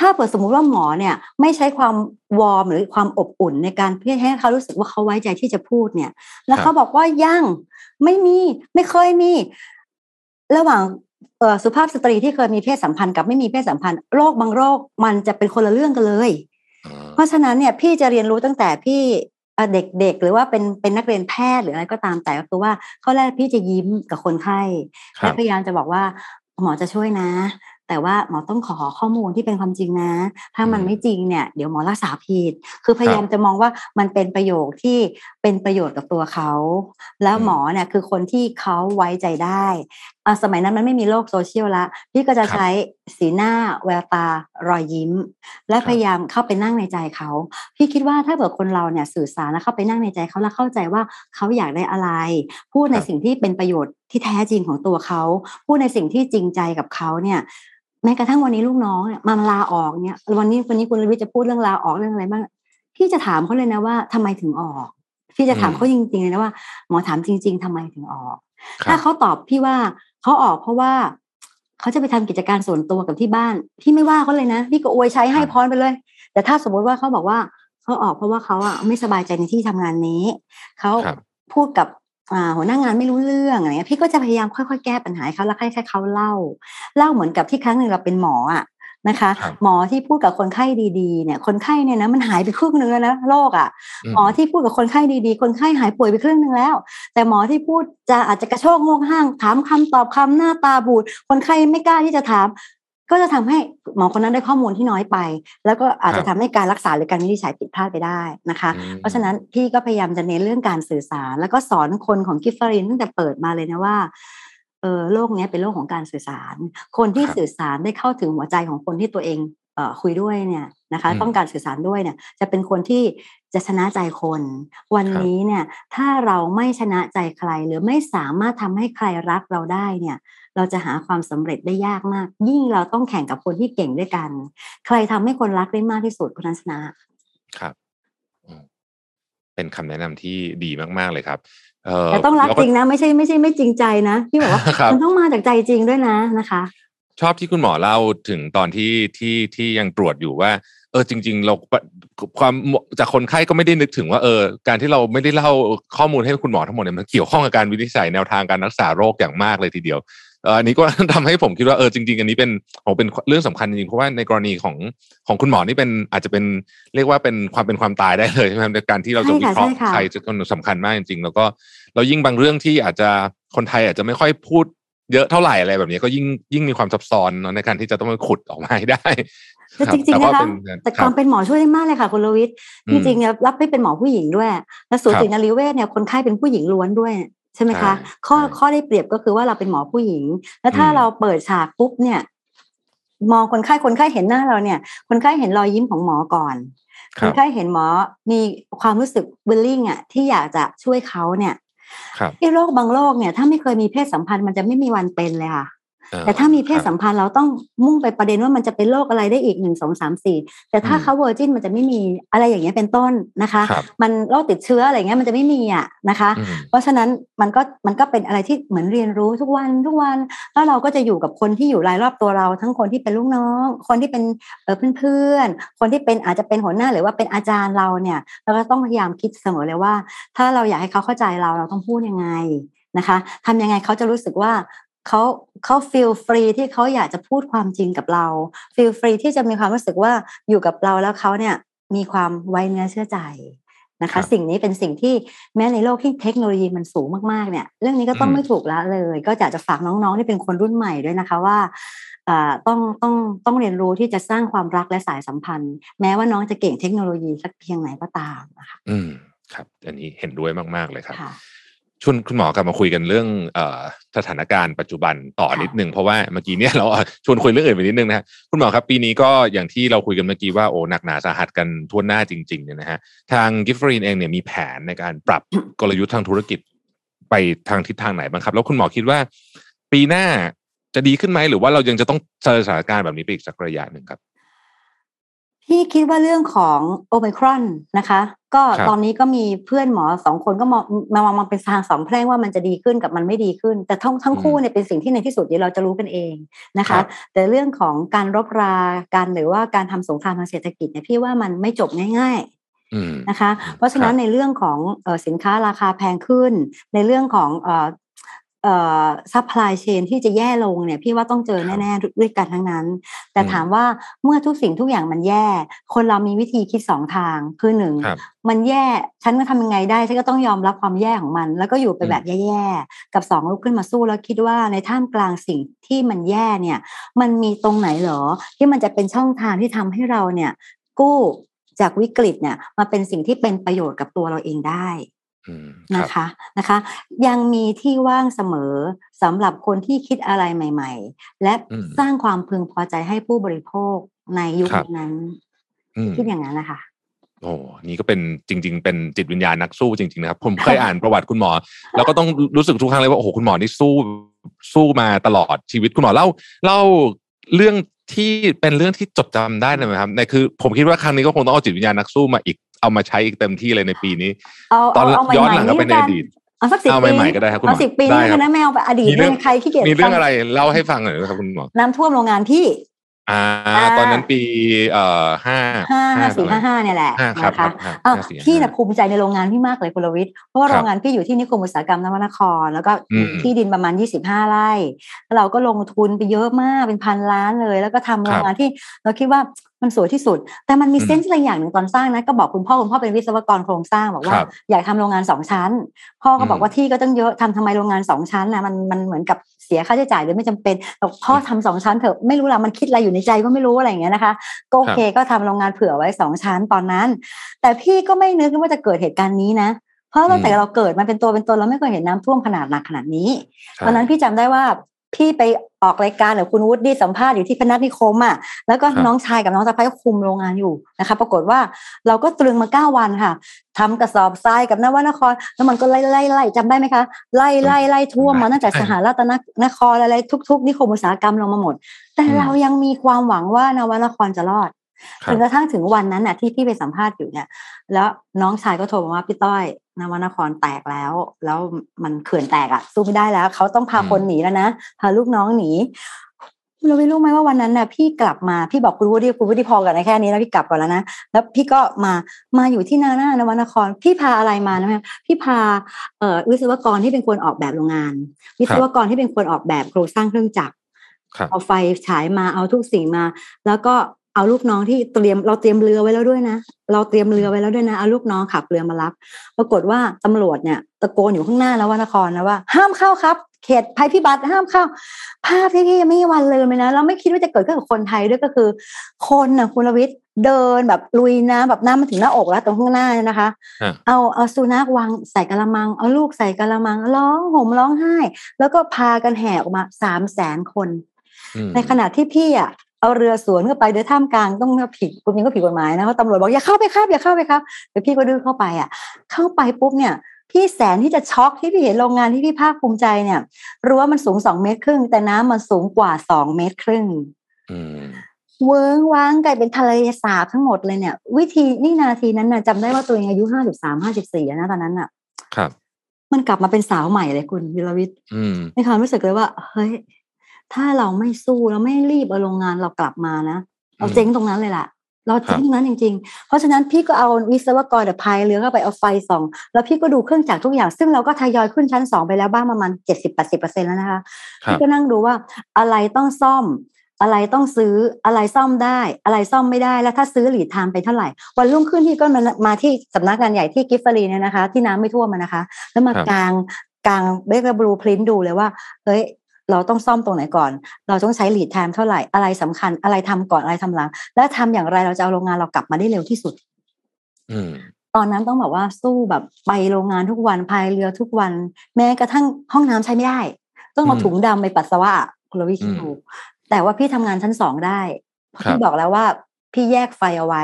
ถ้าเกิดสมมุติว่าหมอเนี่ยไม่ใช้ความวอร์มหรือความอบอุ่นในการเพื่อให้เขารู้สึกว่าเขาไว้ใจที่จะพูดเนี่ยแล้วเขาบอกว่ายังไม่มีไม่เคยมีระหว่างสุภาพสตรีที่เคยมีเพศสัมพันธ์กับไม่มีเพศสัมพันธ์โรคบางโรคมันจะเป็นคนละเรื่องกันเลยเพราะฉะนั้นเนี่ยพี่จะเรียนรู้ตั้งแต่พี่เด็กๆหรือว่าเป็นเป็นนักเรียนแพทย์หรืออะไรก็ตามแต่ก็คือว่าข้อแรกพี่จะยิ้มกับคนไข้และพยายามจะบอกว่าหมอจะช่วยนะแต่ว่าหมอต้องขอข้อมูลที่เป็นความจริงนะถ้ามันไม่จริงเนี่ยเดี๋ยวหมอรักษาผิดคือพยายามจะมองว่ามันเป็นประโยคที่เป็นประโยชน์กับตัวเขาแล้วหมอเนี่ยคือคนที่เขาไว้ใจได้สมัยนั้นมันไม่มีโลกโซเชียลละพี่ก็จะใช้สีหน้าแววตารอยยิ้มและพยายามเข้าไปนั่งในใจเขาพี่คิดว่าถ้าเกิดคนเราเนี่ยสื่อสารแล้วเข้าไปนั่งในใจเขาแล้วเข้าใจว่าเขาอยากได้อะไรพูดในสิ่งที่เป็นประโยชน์ที่แท้จริงของตัวเขาพูดในสิ่งที่จริงใจกับเขาเนี่ยแม้กระทั่งวันนี้ลูกน้องมาลาออกเนี่ยวันนี้วันนี้คุณรวิทย์จะพูดเรื่องลาออกเรื่องอะไรบ้างพี่จะถามเขาเลยนะว่าทำไมถึงออกพี่จะถามเขาจริงๆเลยนะว่าหมอถามจริงๆทำไมถึงออกถ้าเขาตอบพี่ว่าเขาออกเพราะว่าเขาจะไปทำกิจการส่วนตัวกับที่บ้านพี่ไม่ว่าเขาเลยนะพี่ก็อวยใช้ให้พรไปเลยแต่ถ้าสมมติว่าเขาบอกว่าเขาออกเพราะว่าเขาอ่ะไม่สบายใจในที่ทำงานนี้เขาพูดกับหัวหน้างานไม่รู้เรื่องอะไรเงี้ยพี่ก็จะพยายามค่อยๆแก้ปัญหาเขาแล้วให้เขาเล่าเล่าเหมือนกับที่ครั้งหนึ่งเราเป็นหมออ่ะนะคะหมอที่พูดกับคนไข้ดีๆเนี่ยคนไข้เนี่ยนะมันหายไปครึ่งนึงแล้วนะโรคอ่ะหมอที่พูดกับคนไข้ดีๆคนไข้หายป่วยไปครึ่งนึงแล้วแต่หมอที่พูดจะอาจจะกระโชกงงห้างถามคำตอบคำหน้าตาบูดคนไข้ไม่กล้าที่จะถามก็จะทำให้หมอคนนั้นได้ข้อมูลที่น้อยไปแล้วก็อาจจะทำให้การรักษาหรือการวินิจฉัยผิดพลาดไปได้นะคะเพราะฉะนั้นพี่ก็พยายามจะเน้นเรื่องการสื่อสารแล้วก็สอนคนของGiffarineตั้งแต่เปิดมาเลยนะว่าเออโลกนี้เป็นโลกของการสื่อสารคนที่สื่อสารได้เข้าถึงหัวใจของคนที่ตัวเองเอ่อคุยด้วยเนี่ยนะคะต้องการสื่อสารด้วยเนี่ยจะเป็นคนที่จะชนะใจคนวันนี้เนี่ยถ้าเราไม่ชนะใจใครหรือไม่สามารถทำให้ใครรักเราได้เนี่ยเราจะหาความสำเร็จได้ยากมากยิ่งเราต้องแข่งกับคนที่เก่งด้วยกันใครทำให้คนรักได้มากที่สุดคนนั้นชนะครับเป็นคำแนะนำที่ดีมากๆเลยครับแต่ต้องรักจริงนะไม่ใช่ไม่ใช่ไม่จริงใจนะพี่บอกว่ามันต้องมาจากใจจริงด้วยนะนะคะชอบที่คุณหมอเล่าถึงตอนที่ที่ที่ยังตรวจอยู่ว่า เออจริงๆเราความจากคนไข้ก็ไม่ได้นึกถึงว่าเออการที่เราไม่ได้เล่าข้อมูลให้คุณหมอทั้งหมดเนี่ยมันเกี่ยวข้องกับการวินิจฉัยแนวทางการรักษาโรคอย่างมากเลยทีเดียวอันนี้ก็ทำให้ผมคิดว่าเออจริงๆอันนี้เป็นผมเป็นเรื่องสำคัญจริงๆเพราะว่าในกรณีของของคุณหมอนี่เป็นอาจจะเป็นเรียกว่าเป็นความเป็นความตายได้เลยใช่ไหมในการที่เราจะวิเคราะห์ใครจะคนสำคัญมากจริงๆแล้วก็เรายิ่งบางเรื่องที่อาจจะคนไทยอาจจะไม่ค่อยพูดเยอะเท่าไหร่อะไรแบบนี้ก็ยิ่งยิ่งมีความซับซ้อนเนาะในการที่จะต้องไปขุดออกมาให้ได้แต่จริงๆนะคะแต่ความเป็นหมอช่วยได้มากเลยค่ะคุณโลวิทจริงๆรับไม่เป็นหมอผู้หญิงด้วยและสูตินรีเวชเนี่ยคนไข้เป็นผู้หญิงล้วนด้วยใช่ไหมคะข้อข้อได้เปรียบก็คือว่าเราเป็นหมอผู้หญิงแล้วถ้าเราเปิดฉากปุ๊บเนี่ยมองคนไข้คนไข้เห็นหน้าเราเนี่ยคนไข้เห็นรอยยิ้มของหมอก่อนคนไข้เห็นหมอมีความรู้สึก willing อ่ะที่อยากจะช่วยเขาเนี่ยไอ้โรคบางโรคเนี่ยถ้าไม่เคยมีเพศสัมพันธ์มันจะไม่มีวันเป็นเลยค่ะแต่ถ้ามีเพศสัมพันธ์เราต้องมุ่งไปประเด็นว่ามันจะเป็นโรคอะไรได้อีกหนึ่งสองสามสี่แต่ถ้าเขาเวอร์จินมันจะไม่มีอะไรอย่างเงี้ยเป็นต้นนะคะมันโรคติดเชื้ออะไรเงี้ยมันจะไม่มีอ่ะนะคะเพราะฉะนั้นมันก็มันก็เป็นอะไรที่เหมือนเรียนรู้ทุกวันทุกวันแล้วเราก็จะอยู่กับคนที่อยู่รายรอบตัวเราทั้งคนที่เป็นลูกน้องคนที่เป็นเออเพื่อนๆคนที่เป็นอาจจะเป็นหัวหน้าหรือว่าเป็นอาจารย์เราเนี่ยเราก็ต้องพยายามคิดเสมอเลยว่าถ้าเราอยากให้เขาเข้าใจเราเราต้องพูดยังไงนะคะทำยังไงเขาจะรู้สึกว่าเขาเขา feel free ที่เขาอยากจะพูดความจริงกับเรา feel free ที่จะมีความรู้สึกว่าอยู่กับเราแล้วเขาเนี่ยมีความไว้เนื้อเชื่อใจนะคะสิ่งนี้เป็นสิ่งที่แม้ในโลกที่เทคโนโลยีมันสูงมากๆเนี่ยเรื่องนี้ก็ต้องไม่ถูกละเลยก็อยากจะฝากน้องๆที่เป็นคนรุ่นใหม่ด้วยนะคะว่าต้องต้องต้องเรียนรู้ที่จะสร้างความรักและสายสัมพันธ์แม้ว่าน้องจะเก่งเทคโนโลยีสักเพียงไหนก็ตามนะคะอืมครับอันนี้เห็นด้วยมากๆเลยครับชวนคุณหมอกลับมาคุยกันเรื่องเอ่อสถานการณ์ปัจจุบันต่อนิดนึงเพราะว่าเมื่อกี้เนี่ยเราชวนคุยเรื่องอื่นไปนิดนึงนะฮะคุณหมอครับปีนี้ก็อย่างที่เราคุยกันเมื่อกี้ว่าโอ้หนักหนาสาหัสกันทั่วหน้าจริงๆเนี่ยนะฮะทาง Giffarine เองเนี่ยมีแผนในการปรับกลยุทธ์ทางธุรกิจไปทางทิศทางไหนบ้างครับแล้วคุณหมอคิดว่าปีหน้าจะดีขึ้นไหมหรือว่าเรายังจะต้องเจอสถานการณ์แบบนี้ไปอีกสักระยะนึงครับพี่คิดว่าเรื่องของโอไมครอนนะคะก็ตอนนี้ก็มีเพื่อนหมอสองคนก็มองมามองมองเป็นทางสองแพร่งว่ามันจะดีขึ้นกับมันไม่ดีขึ้นแต่ทั้งทั้งคู่เนี่ยเป็นสิ่งที่ในที่สุดเดี๋ยวเราจะรู้กันเองนะคะแต่เรื่องของการรบราการหรือว่าการทำสงครามทางเศรษฐกิจเนี่ยพี่ว่ามันไม่จบง่ายๆนะคะเพราะฉะนั้นในเรื่องของสินค้าราคาแพงขึ้นในเรื่องของซัพพลายเชนที่จะแย่ลงเนี่ยพี่ว่าต้องเจอแน่ๆด้วยกันทั้งนั้นแต่ถามว่าเมื่อทุกสิ่งทุกอย่างมันแย่คนเรามีวิธีคิดสองทางคือหนึ่งมันแย่ฉันจะทำยังไงได้ฉันก็ต้องยอมรับความแย่ของมันแล้วก็อยู่ไปแบบแย่ๆกับสองลุกขึ้นมาสู้แล้วคิดว่าในท่ามกลางสิ่งที่มันแย่เนี่ยมันมีตรงไหนเหรอที่มันจะเป็นช่องทางที่ทำให้เราเนี่ยกู้จากวิกฤตเนี่ยมาเป็นสิ่งที่เป็นประโยชน์กับตัวเราเองได้นะคะนะคะยังมีที่ว่างเสมอสำหรับคนที่คิดอะไรใหม่ๆและสร้างความพึงพอใจให้ผู้บริโภคในยุคนั้นคิดอย่างนั้นนะคะโอ้นี่ก็เป็นจริงๆเป็นจิตวิญญาณนักสู้จริงๆนะครับผมเคยอ่านประวัติคุณหมอแล้วก็ต้องรู้สึกทุกครั้งเลยว่าโอ้โหคุณหมอนี่สู้สู้มาตลอดชีวิตคุณหมอเล่าเล่าเรื่องที่เป็นเรื่องที่จดจำได้ไหมครับในคือผมคิดว่าครั้งนี้ก็คงต้องเอาจิตวิญญาณนักสู้มาอีกเอามาใช้อีกเต็มที่เลยในปีนี้ตอนย้อนหลังก็เป็นอดีตเอาสักสิบปีก็ได้ครับคุณหมอสิบปีนะไม่เอาอดีตเรื่องใครขี้เกียจมีเรื่องอะไรเล่าให้ฟังหน่อยนะครับคุณหมอน้ำท่วมโรงงานพี่อ่าตอนนั้นปีเอ่อห้าห้าห้าสี่ห้าห้าเนี่ยแหละนะคะอ้าวพี่น่ะภูมิใจในโรงงานพี่มากเลยคุณลวิทย์เพราะว่าโรงงานพี่อยู่ที่นิคมอุตสาหกรรมนวนครแล้วก็ที่ดินประมาณยี่สิบห้าไร่แล้วเราก็ลงทุนไปเยอะมากเป็นพันล้านเลยแล้วก็ทำโรงงานที่เราคิดว่ามันสวยที่สุดแต่มันมีเส้นอะไรอย่างหนึ่งตอนสร้างนะก็บอกคุณพ่อคุณพ่อเป็นวิศวกรโครงสร้างบอกว่าอยากทำโรงงานสองชั้นพ่อก็บอกว่าที่ก็ต้องเยอะทำทำไมโรงงานสองชั้นนะมันมันเหมือนกับเสียค่าใช้จ่ายโดยไม่จำเป็นบอกพ่อทำสองชั้นเถอะไม่รู้ละมันคิดอะไรอยู่ในใจก็ไม่รู้อะไรอย่างเงี้ยนะคะก็โอเคก็ทำโรงงานเผื่อไว้สองชั้นตอนนั้นแต่พี่ก็ไม่นึกว่าจะเกิดเหตุการณ์นี้นะเพราะตั้งแต่เราเกิดมาเป็นตัวเป็นตนเราไม่เคยเห็นน้ำท่วมขนาดหนักขนาดนี้ตอนนั้นพี่จำได้ว่าพี่ไปออกรายการหรือคุณวุฒิสัมภาษณ์อยู่ที่พนัสนิคมอ่ะแล้วก็น้องชายกับน้องสะใภ้คุมโรงงานอยู่นะคะปรากฏว่าเราก็ตรึงมาเก้าวันค่ะทำกระสอบทรายกับนวนครแล้วมันก็ไล่ไล่ไล่จำได้ไหมคะไล่ไล่ไล่ทั่วมาตั้งแต่สหรัฐนครอะไรทุกๆนิคมอุตสาหกรรมลงมาหมดแต่เรายังมีความหวังว่านวนครจะรอดจนกระทั่งถึงวันนั้นน่ะที่พี่ไปสัมภาษณ์อยู่เนี่ยแล้วน้องชายก็โทรมาว่าพี่ต้อยนวนครแตกแล้วแล้วมันเขื่อนแตกอ่ะสู้ไม่ได้แล้วเขาต้องพาคนหนีแล้วนะพาลูกน้องหนี คุณรู้ไหมว่าวันนั้นน่ะพี่กลับมาพี่บอกคุณวุฒิคุณวุฒิพอกันนะแค่นี้นะพี่กลับก่อนแล้วนะแล้วพี่ก็มามาอยู่ที่นาหน้านวนครพี่พาอะไรมานะแม่พี่พาเอ่อวิศวกรที่เป็นคนออกแบบโรงงานวิศวกรที่เป็นคนออกแบบโครงสร้างเครื่องจักรเอาไฟฉายมาเอาทุกสิ่งมาแล้วก็เอาลูกน้องที่เตรียมเราเตรียมเรือไว้แล้วด้วยนะเราเตรียมเรือไว้แล้วด้วยนะเอาลูกน้องขับเรือมารับปรากฏว่าตำรวจเนี่ยตะโกนอยู่ข้างหน้าแล้วนครนะว่าห้ามเข้าครับเขตภัยพิบัติห้ามเข้าภาพที่พี่ไม่มีวันลืมเลยนะเราไม่คิดว่าจะเกิดขึ้นกับคนไทยด้วยก็คือคนน่ะคุณรวิทย์เดินแบบลุยน้ำแบบน้ำมันถึงหน้าอกแล้วตรงข้างหน้านะคะเอาเอาสุนัขวางใส่กะละมังเอาลูกใส่กะละมังร้องห่มร้องไห้แล้วก็พากันแห่ออกมา สามแสน คนในขณะที่พี่อ่ะเอาเรือสวนเข้าไปโดยท่ามกลางต้องผิดคุณนี่ก็ผิดกฎหมายนะเพราะตำรวจบอกอย่าเข้าไปครับอย่าเข้าไปครับเดี๋ยวพี่ก็ดื้อเข้าไปอ่ะเข้าไปปุ๊บเนี่ยพี่แสนที่จะช็อกที่พี่เห็นโรงงานที่พี่ภาคภูมิใจเนี่ยรั้วมันสูงสองเมตรครึ่งแต่น้ำมันสูงกว่าสองเมตรครึ่งเวิ้งว้างกลายเป็นทะเลสาบทั้งหมดเลยเนี่ยวิธีนี่นาทีนั้นนะจำได้ว่าตัวเองอายุห้าสิบสามห้าสิบสี่นะตอนนั้นอ่ะครับมันกลับมาเป็นสาวใหม่เลยคุณวิรวิทย์ในความรู้สึกเลยว่าเฮ้ยถ้าเราไม่สู้เราไม่รีบเอาโรงงานเรากลับมานะเราเจ๊งตรงนั้นเลยล่ะเราเจ๊งตรงนั้นจริงๆเพราะฉะนั้นพี่ก็เอาวิศวกรเดี๋ยวพายเรือเข้าไปเอาไฟส่องแล้วพี่ก็ดูเครื่องจักรทุกอย่างซึ่งเราก็ทยอยขึ้นชั้นสองไปแล้วบ้างประมาณ เจ็ดสิบถึงแปดสิบเปอร์เซ็นต์ แล้วนะคะพี่ก็นั่งดูว่าอะไรต้องซ่อมอะไรต้องซื้ออะไรซ่อมได้อะไรซ่อมไม่ได้แล้วถ้าซื้อหลีดทางไปเท่าไหร่วันรุ่งขึ้นพี่ก็มามาที่สำนักงานใหญ่ที่กิฟฟารีเนี่ยนะคะที่น้ำไม่ท่วมมานะคะแล้วมากางกางเบเกอร์บลูพรินท์ดูเลยว่าเฮ้ยเราต้องซ่อมตรงไหนก่อนเราต้องใช้ lead time เท่าไหร่อะไรสำคัญอะไรทำก่อนอะไรทำหลังและทำอย่างไรเราจะเอาโรงงานเรากลับมาได้เร็วที่สุดตอนนั้นต้องบอกว่าสู้แบบไปโรงงานทุกวันพายเรือทุกวันแม้กระทั่งห้องน้ำใช้ไม่ได้ต้องเอาถุงดำไปปัสสาวะคุณวิคิวแต่ว่าพี่ทำงานชั้นสองได้พี่บอกแล้วว่าพี่แยกไฟเอาไว้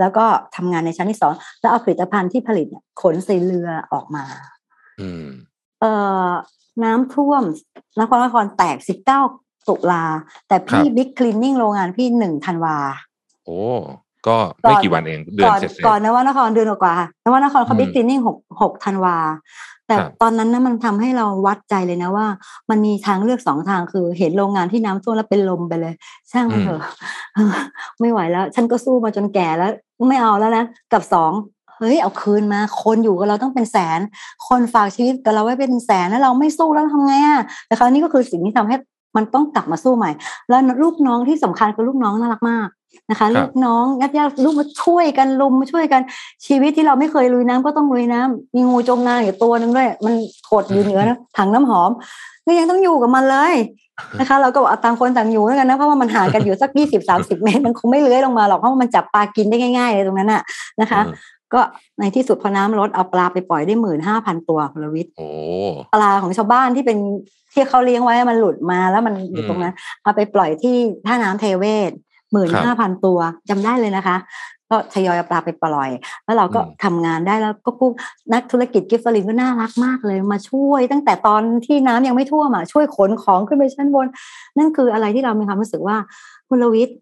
แล้วก็ทำงานในชั้นที่สองแล้วเอาผลิตภัณฑ์ที่ผลิตขนใส่เรือออกมาเอ่อน้ำท่วมนครนครแตกสิบเก้าตุลาแต่พี่บิ๊กคลีนนิ่งโรงงานพี่หนึ่งธันวาโอ้ก็ไม่กี่วันเองเดือนเสร็จก่อนนะว่านครเดือนกว่านะว่านครเขาบิ๊กคลีนนิ่งหกธันวาแต่ตอนนั้นนะมันทำให้เราวัดใจเลยนะว่ามันมีทางเลือกสองทางคือเห็นโรงงานที่น้ำท่วมแล้วเป็นลมไปเลยช่างมันเถอะไม่ไหวแล้วฉันก็สู้มาจนแก่แล้วไม่เอาแล้วนะกับสองเฮ้ยเอาคืนมาคนอยู่กับเราต้องเป็นแสนคนฝากชีวิตกับเราไว้เป็นแสนแล้วเราไม่สู้แล้วทำไงอ่ะแต่คราวนี้ก็คือสิ่งที่ทำให้มันต้องกลับมาสู้ใหม่แล้วลูกน้องที่สำคัญคือลูกน้องน่ารักมากนะคะลูกน้องญาติญาติลูกมาช่วยกันลุมมาช่วยกันชีวิตที่เราไม่เคยลุยน้ำก็ต้องลุยน้ำมีงูจมน้ำอยู่ตัวนึงด้วยมันขดอยู่เหนือนะถังน้ำหอมก็ยังต้องอยู่กับมันเลยนะคะเราก็บอกต่างคนต่างอยู่ด้วยกันนะเพราะว่ามันห่างกันอยู่สักยี่สิบสามสิบเมตรมันคงไม่เลื้อยลงมาหรอกเพราะว่ามันจับปลากินได้ง่ายๆเลยตรงนั้นอะนะคะก็ในที่สุดพอน้ำลดเอาปลาไปปล่อยได้ หนึ่งหมื่นห้าพัน ตัวคุณวิทย์ปลาของชาวบ้านที่เป็นที่เขาเลี้ยงไว้มันหลุดมาแล้วมันอยู่ตรงนั้นเอาไปปล่อยที่ท่าน้ำเทเวศ หนึ่งหมื่นห้าพัน ตัวจำได้เลยนะคะก็ทยอยเอาปลาไปปล่อยแล้วเราก็ทำงานได้แล้วก็ผู้นักธุรกิจกิฟฟารินก็น่ารักมากเลยมาช่วยตั้งแต่ตอนที่น้ำยังไม่ท่วมอ่ะช่วยขนของขึ้นไปชั้นบนนั่นคืออะไรที่เรามีความรู้สึกว่าคุณวิทย์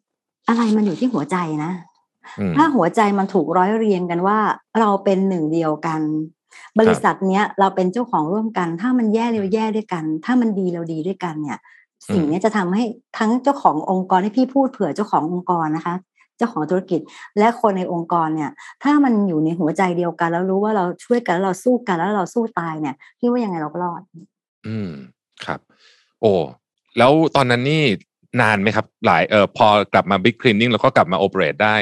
อะไรมันอยู่ที่หัวใจนะถ้าหัวใจมันถูกร้อยเรียงกันว่าเราเป็นหนึ่งเดียวกันบริษัทเนี้ยเราเป็นเจ้าของร่วมกันถ้ามันแย่เราแย่ด้วยกันถ้ามันดีเราดีด้วยกันเนี่ยสิ่งนี้จะทำให้ทั้งเจ้าขององค์กรที่พี่พูดเผื่อเจ้าขององค์กรนะคะเจ้าของธุรกิจและคนในองค์กรเนี่ยถ้ามันอยู่ในหัวใจเดียวกันแล้วรู้ว่าเราช่วยกันแล้วเราสู้กันแล้วเราสู้ตายเนี่ยพี่ว่ายังไงเราก็รอดอืมครับโอ้แล้วตอนนั้นนี่นานไหมครับหลายเออพอกลับมาบิ๊กคลีนนิ่งแล้วก็กลับมาโอเปเรตได้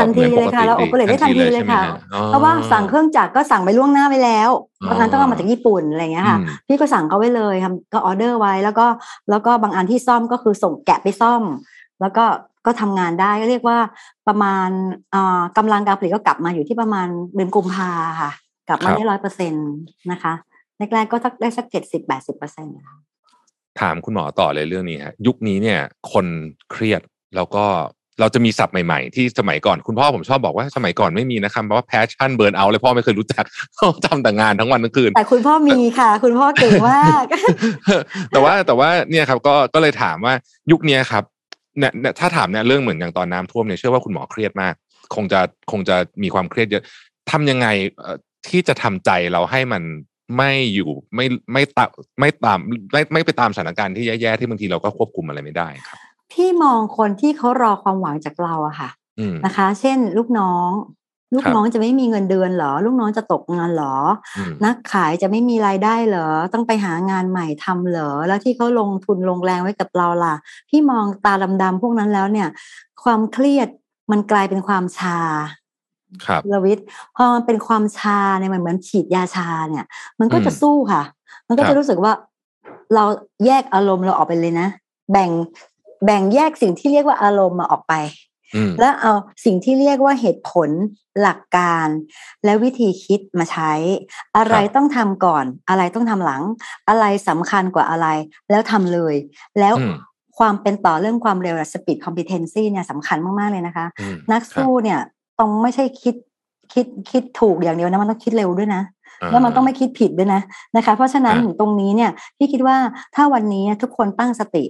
ทันทีเลยค่ะเราโอเปเรตได้ทันทีเลยค่ะเพราะว่าสั่งเครื่องจักรก็สั่งไปล่วงหน้าไว้แล้วบางอันต้องเอามาจากญี่ปุ่นอะไรเงี้ยค่ะพี่ก็สั่งเขาไว้เลยทำก็ออเดอร์ไว้แล้วก็แล้วก็บางอันที่ซ่อมก็คือส่งแกะไปซ่อมแล้วก็ก็ทำงานได้เรียกว่าประมาณกำลังการผลิตก็กลับมาอยู่ที่ประมาณเดือนกุมภาค่ะกลับมาได้ร้อยเปอร์เซ็นต์นะคะแรกๆก็ได้สักเจ็ดสิบแปดสิบเปอร์เซ็นต์ถามคุณหมอต่อเลยเรื่องนี้ฮะยุคนี้เนี่ยคนเครียดแล้วก็เราจะมีศัพท์ใหม่ๆที่สมัยก่อนคุณพ่อผมชอบบอกว่าสมัยก่อนไม่มีนะครับเพราะว่า passion burn out เลยพ่อไม่เคยรู้จักจำแต่งานทั้งวันทั้งคืนแต่คุณพ่อมีค่ะคุณพ่อเก่งมากแต่ว่าแต่ว่าเนี่ยครับก็ก็เลยถามว่ายุคนี้ครับเนี่ยถ้าถามเนี่ยเรื่องเหมือนอย่างตอนน้ำท่วมเนี่ยเชื่อว่าคุณหมอเครียดมากคงจะคงจะมีความเครียดเยอะทำยังไงที่จะทำใจเราให้มัน ไม่อยู่ไม่ไม่ตามไม่ตามไม่ไม่ไปตามสถานการณ์ที่แย่ๆที่บางทีเราก็ควบคุมอะไรไม่ได้ครับพี่มองคนที่เขารอความหวังจากเราอะค่ะนะคะเช่นลูกน้องลูกน้องจะไม่มีเงินเดือนหรอลูกน้องจะตกงานหรอนักขายจะไม่มีรายได้หรอต้องไปหางานใหม่ทำหรอแล้วที่เขาลงทุนลงแรงไว้กับเราล่ะพี่มองตาดำๆพวกนั้นแล้วเนี่ยความเครียดมันกลายเป็นความชาครับลวิทพอมันเป็นความชาเนี่ยมันเหมือนฉีดยาชาเนี่ยมันก็จะสู้ค่ะมันก็จะรู้สึกว่าเราแยกอารมณ์เราออกไปเลยนะแบ่งแบ่งแยกสิ่งที่เรียกว่าอารมณ์มาออกไปแล้วเอาสิ่งที่เรียกว่าเหตุผลหลักการและวิธีคิดมาใช้อะไรต้องทำก่อนอะไรต้องทำหลังอะไรสำคัญกว่าอะไรแล้วทำเลยแล้วความเป็นต่อเรื่องความเร็วสปีดคอมพิเทนซีเนี่ยสำคัญมากๆเลยนะคะนักสู้เนี่ยต้องไม่ใช่คิดคิดคิดถูกอย่างเดียวนะมันต้องคิดเร็วด้วยนะแล้วมันต้องไม่คิดผิดด้วยนะนะคะเพราะฉะนั้นตรงนี้เนี่ยพี่คิดว่าถ้าวันนี้ทุกคนตั้งสติ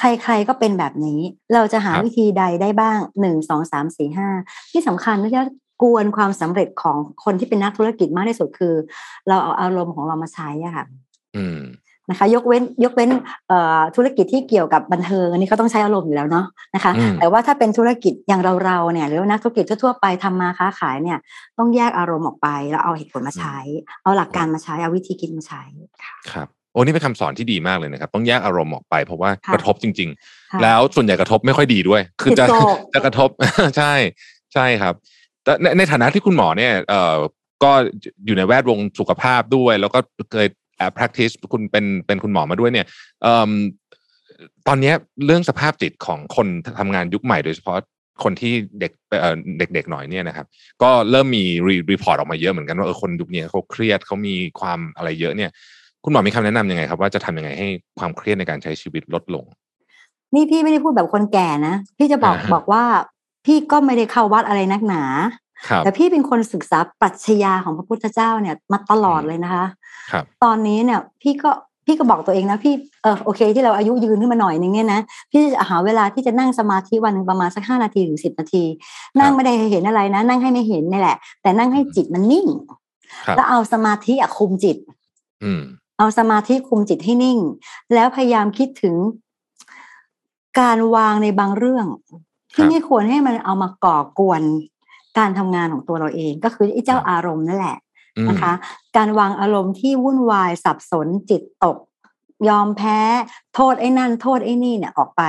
ใครๆก็เป็นแบบนี้เราจะหาวิธีใดได้บ้างหนึ่ง สอง สาม สี่ ห้าที่สำคัญที่จะกวนความสำเร็จของคนที่เป็นนักธุรกิจมากที่สุดคือเราเอาอารมณ์ของเรามาใช้อ่ะค่ะนะคะยกเว้นยกเว้นธุรกิจที่เกี่ยวกับบันเทิงอันนี้เขาต้องใช้อารมณ์อยู่แล้วเนาะนะคะแต่ว่าถ้าเป็นธุรกิจอย่างเราๆเนี่ยหรือนักธุรกิจทั่วไปทำมาค้าขายเนี่ยต้องแยกอารมณ์ออกไปแล้วเอาเหตุผลมาใช้เอาหลักการมาใช้เอาวิธีคิดมาใช้ครับโอ้นี่เป็นคำสอนที่ดีมากเลยนะครับต้องแยกอารมณ์ออกไปเพราะว่ากระทบจริงๆแล้วส่วนใหญ่กระทบไม่ค่อยดีด้วยคือจะจะกระทบใช่ใช่ครับแต่ในฐานะที่คุณหมอเนี่ยเอ่อก็อยู่ในแวดวงสุขภาพด้วยแล้วก็เคย practice คุณเป็นเป็นคุณหมอมาด้วยเนี่ยเอ่อตอนนี้เรื่องสภาพจิตของคนทำงานยุคใหม่โดยเฉพาะคนที่เด็กเอ่อเด็กๆหน่อยเนี่ยนะครับก็เริ่มมีรีพอร์ตออกมาเยอะเหมือนกันว่าเออคนยุคนี้เขาเครียดเขามีความอะไรเยอะเนี่ยคุณหมอมีคำแนะนำยังไงครับว่าจะทำยังไงให้ความเครียดในการใช้ชีวิตลดลงนี่พี่ไม่ได้พูดแบบคนแก่นะพี่จะบอก บอกว่าพี่ก็ไม่ได้เข้าวัดอะไรนักหนาแต่พี่เป็นคนศึกษาปรัชญาของพระพุทธเจ้าเนี่ยมาตลอดเลยนะคะตอนนี้เนี่ยพี่ก็พี่ก็บอกตัวเองนะพี่เออโอเคที่เราอายุยืนขึ้นมาหน่อยนึงเนี่ยนะพี่จะหาเวลาที่จะนั่งสมาธิวันนึงประมาณสักห้านาทีถึงสิบนาทีนั่งไม่ได้เห็นอะไรนะนั่งให้ไม่เห็นนี่แหละแต่นั่งให้จิตมันนิ่งแล้วเอาสมาธิอะคุมจิตเอาสมาธิคุมจิตให้นิ่งแล้วพยายามคิดถึงการวางในบางเรื่องที่ไม่ควรให้มันเอามาก่อกวนการทำงานของตัวเราเองก็คือไอ้เจ้าอารมณ์นั่นแหละนะคะการวางอารมณ์ที่วุ่นวายสับสนจิตตกยอมแพ้โทษไอ้นั่นโทษไอ้นี่เนี่ยออกไป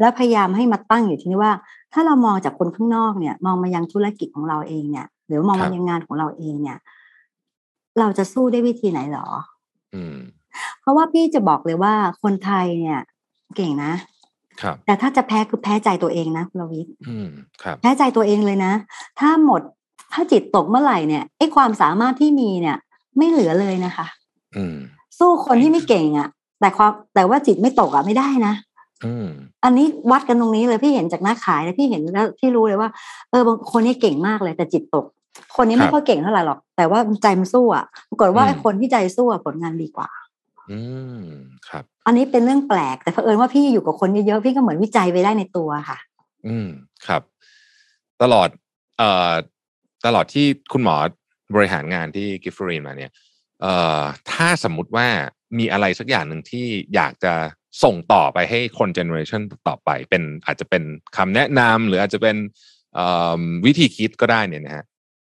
แล้วพยายามให้มาตั้งอยู่ที่นี่ว่าถ้าเรามองจากคนข้างนอกเนี่ยมองมายังธุรกิจของเราเองเนี่ยหรือมองมายังงานของเราเองเนี่ยเราจะสู้ได้วิธีไหนหรอเพราะว่าพี่จะบอกเลยว่าคนไทยเนี่ยเก่งนะครับแต่ถ้าจะแพ้คือแพ้ใจตัวเองนะคุณลวิทย์แพ้ใจตัวเองเลยนะถ้าหมดถ้าจิตตกเมื่อไหร่เนี่ยไอ้ความสามารถที่มีเนี่ยไม่เหลือเลยนะคะสู้คนที่ไม่เก่งอ่ะแต่ความแต่ว่าจิตไม่ตกอ่ะไม่ได้นะอันนี้วัดกันตรงนี้เลยพี่เห็นจากนักขายนะพี่เห็นแล้วพี่รู้เลยว่าเออบางคนนี่เก่งมากเลยแต่จิตตกคนนี้ไม่ค่อยเก่งเท่าไหร่หรอกแต่ว่าใจมันสู้อ่ะปรากฏว่าไอ้คนที่ใจสู้อ่ะผลงานดีกว่าอืมครับอันนี้เป็นเรื่องแปลกแต่เผอิญว่าพี่อยู่กับคนเยอะๆพี่ก็เหมือนวิจัยไปได้ในตัวค่ะอืมครับตลอดเอ่อตลอดที่คุณหมอบริหารงานที่ Giffarine มาเนี่ยเอ่อถ้าสมมุติว่ามีอะไรสักอย่างนึงที่อยากจะส่งต่อไปให้คนเจเนอเรชั่นต่อไปเป็นอาจจะเป็นคำแนะนำหรืออาจจะเป็นเอ่อวิธีคิดก็ได้เนี่ยนะฮะ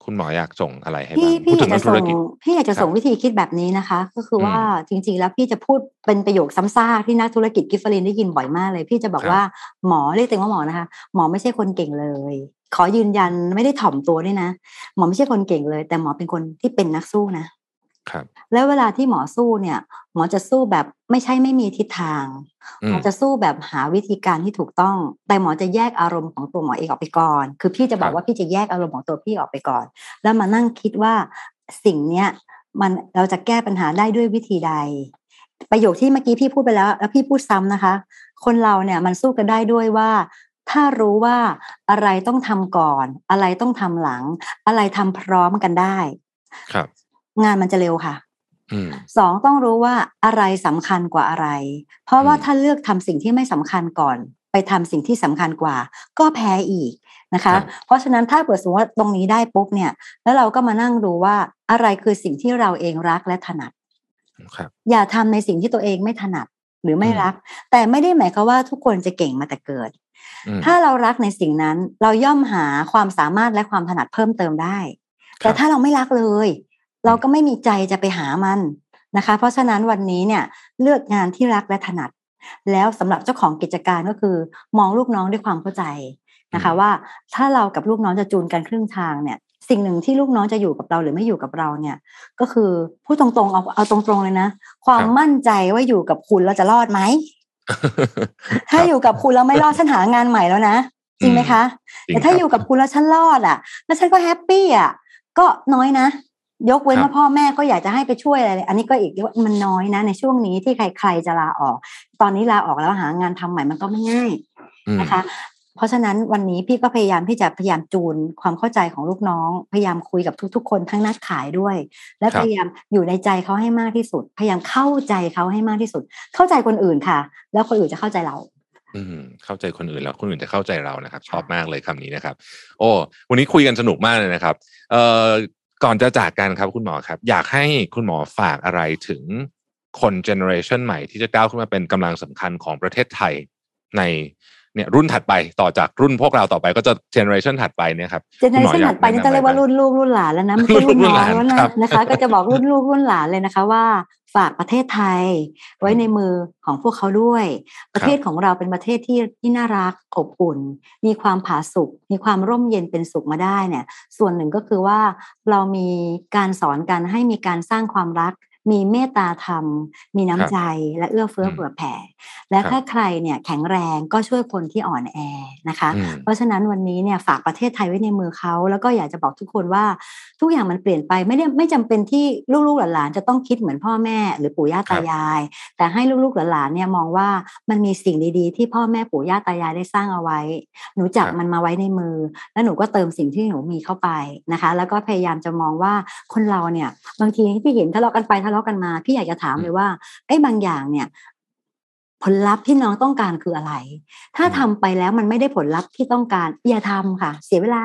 คุณหมออยากส่งอะไรให้บ้างพูดถึงธุรกิจพี่อยากจะส่งวิธีคิดแบบนี้นะคะก็คือว่าจริงๆแล้วพี่จะพูดเป็นประโยคซ้ำซากที่นักธุรกิจกิฟฟารินได้ยินบ่อยมากเลยพี่จะบอกว่าหมอเรียกตัวเองว่าหมอนะคะหมอไม่ใช่คนเก่งเลยขอยืนยันไม่ได้ถ่อมตัวด้วยนะหมอไม่ใช่คนเก่งเลยแต่หมอเป็นคนที่เป็นนักสู้นะครับแล้วเวลาที่หมอสู้เนี่ยหมอจะสู้แบบไม่ใช่ไม่มีทิศทางหมอจะสู้แบบหาวิธีการที่ถูกต้องแต่หมอจะแยกอารมณ์ของตัวหมอเองออกไปก่อนคือพี่จะบอกว่าพี่จะแยกอารมณ์ของตัวพี่ออกไปก่อนแล้วมานั่งคิดว่าสิ่งเนี้ยมันเราจะแก้ปัญหาได้ด้วยวิธีใดประโยคที่เมื่อกี้พี่พูดไปแล้วแล้วพี่พูดซ้ำนะคะคนเราเนี่ยมันสู้กันได้ด้วยว่าถ้ารู้ว่าอะไรต้องทำก่อนอะไรต้องทำหลังอะไรทำพร้อมกันได้ครับงานมันจะเร็วค่ะสองต้องรู้ว่าอะไรสำคัญกว่าอะไรเพราะว่าถ้าเลือกทำสิ่งที่ไม่สำคัญก่อนไปทำสิ่งที่สำคัญกว่าก็แพ้อีกนะคะเพราะฉะนั้นถ้าเกิดสมมติว่าตรงนี้ได้ปุ๊บเนี่ยแล้วเราก็มานั่งดูว่าอะไรคือสิ่งที่เราเองรักและถนัด อย่าทำในสิ่งที่ตัวเองไม่ถนัดหรือไม่รักแต่ไม่ได้หมายความว่าทุกคนจะเก่งมาแต่เกิดถ้าเรารักในสิ่งนั้นเราย่อมหาความสามารถและความถนัดเพิ่มเติมได้แต่ถ้าเราไม่รักเลยเราก็ไม่มีใจจะไปหามันนะคะเพราะฉะนั้นวันนี้เนี่ยเลือกงานที่รักและถนัดแล้วสำหรับเจ้าของกิจการก็คือมองลูกน้องด้วยความเข้าใจนะคะว่าถ้าเรากับลูกน้องจะจูนกันครึ่งทางเนี่ยสิ่งหนึ่งที่ลูกน้องจะอยู่กับเราหรือไม่อยู่กับเราเนี่ยก็คือพูดตรงๆเอาเอาตรงๆเลยนะความมั่นใจว่าอยู่กับคุณเราจะรอดไหม ถ้าอยู่กับคุณเราไม่รอดฉันหางานใหม่แล้วนะจริงไหมคะแต่ถ้าอยู่กับคุณแล้วฉันรอดอ่ะแล้วฉันก็แฮปปี้อ่ะก็น้อยนะยกเว้นว่าพ่อแม่ก็อยากจะให้ไปช่วยอะไรอันนี้ก็อีกว่ามันน้อยนะในช่วงนี้ที่ใครๆจะลาออกตอนนี้ลาออกแล้วหางานทำใหม่มันก็ไม่ง่ายนะคะเพราะฉะนั้นวันนี้พี่ก็พยายามที่จะพยายามจูนความเข้าใจของลูกน้องพยายามคุยกับทุกๆคนทั้งนักขายด้วยและพยายามอยู่ในใจเขาให้มากที่สุดพยายามเข้าใจเขาให้มากที่สุดเข้าใจคนอื่นค่ะแล้วคนอื่นจะเข้าใจเราอืมเข้าใจคนอื่นแล้วคนอื่นจะเข้าใจเรานะครับชอบมากเลยคำนี้นะครับโอ้วันนี้คุยกันสนุกมากเลยนะครับเอ่อก่อนจะจากกันครับคุณหมอครับอยากให้คุณหมอฝากอะไรถึงคนเจเนอเรชันใหม่ที่จะก้าวขึ้นมาเป็นกำลังสำคัญของประเทศไทยในเนี่ยรุ่นถัดไปต่อจากรุ่นพวกเราต่อไปก็จะเจเนอเรชันถัดไปเนี่ยครับเจเนอเรชันถัดไปนี่จะเรียกว่ารุ่นลูกรุ่นหลานแล้วนะไม่ใช่รุ่นน้องแล้วนะคะก็จะบอกรุ่นลูกรุ่นหลานเลยนะคะว่าฝากประเทศไทยไว้ในมือของพวกเขาด้วยประเทศของเราเป็นประเทศที่ที่น่ารักอบอุ่นมีความผาสุกมีความร่มเย็นเป็นสุขมาได้เนี่ยส่วนหนึ่งก็คือว่าเรามีการสอนกันให้มีการสร้างความรักมีเมตตาธรรมมีน้ำใจและเอื้อเฟื้อเผื่อแผ่และถ้าใครเนี่ยแข็งแรงก็ช่วยคนที่อ่อนแอนะคะเพราะฉะนั้นวันนี้เนี่ยฝากประเทศไทยไว้ในมือเขาแล้วก็อยากจะบอกทุกคนว่าทุกอย่างมันเปลี่ยนไปไม่ได้ไม่จำเป็นที่ลูกๆหลานๆจะต้องคิดเหมือนพ่อแม่หรือปู่ย่าตายายแต่ให้ลูกๆหลานๆเนี่ยมองว่ามันมีสิ่งดีๆที่พ่อแม่ปู่ย่าตายายได้สร้างเอาไว้หนูจับมันมาไว้ในมือแล้วหนูก็เติมสิ่งที่หนูมีเข้าไปนะคะแล้วก็พยายามจะมองว่าคนเราเนี่ยบางทีที่เห็นทะเลาะกันไปทะเลาะกันมาพี่อยากจะถามเลยว่าไอ้บางอย่างเนี่ยผลลัพธ์ที่น้องต้องการคืออะไรถ้าทำไปแล้วมันไม่ได้ผลลัพธ์ที่ต้องการอย่าทำค่ะเสียเวลา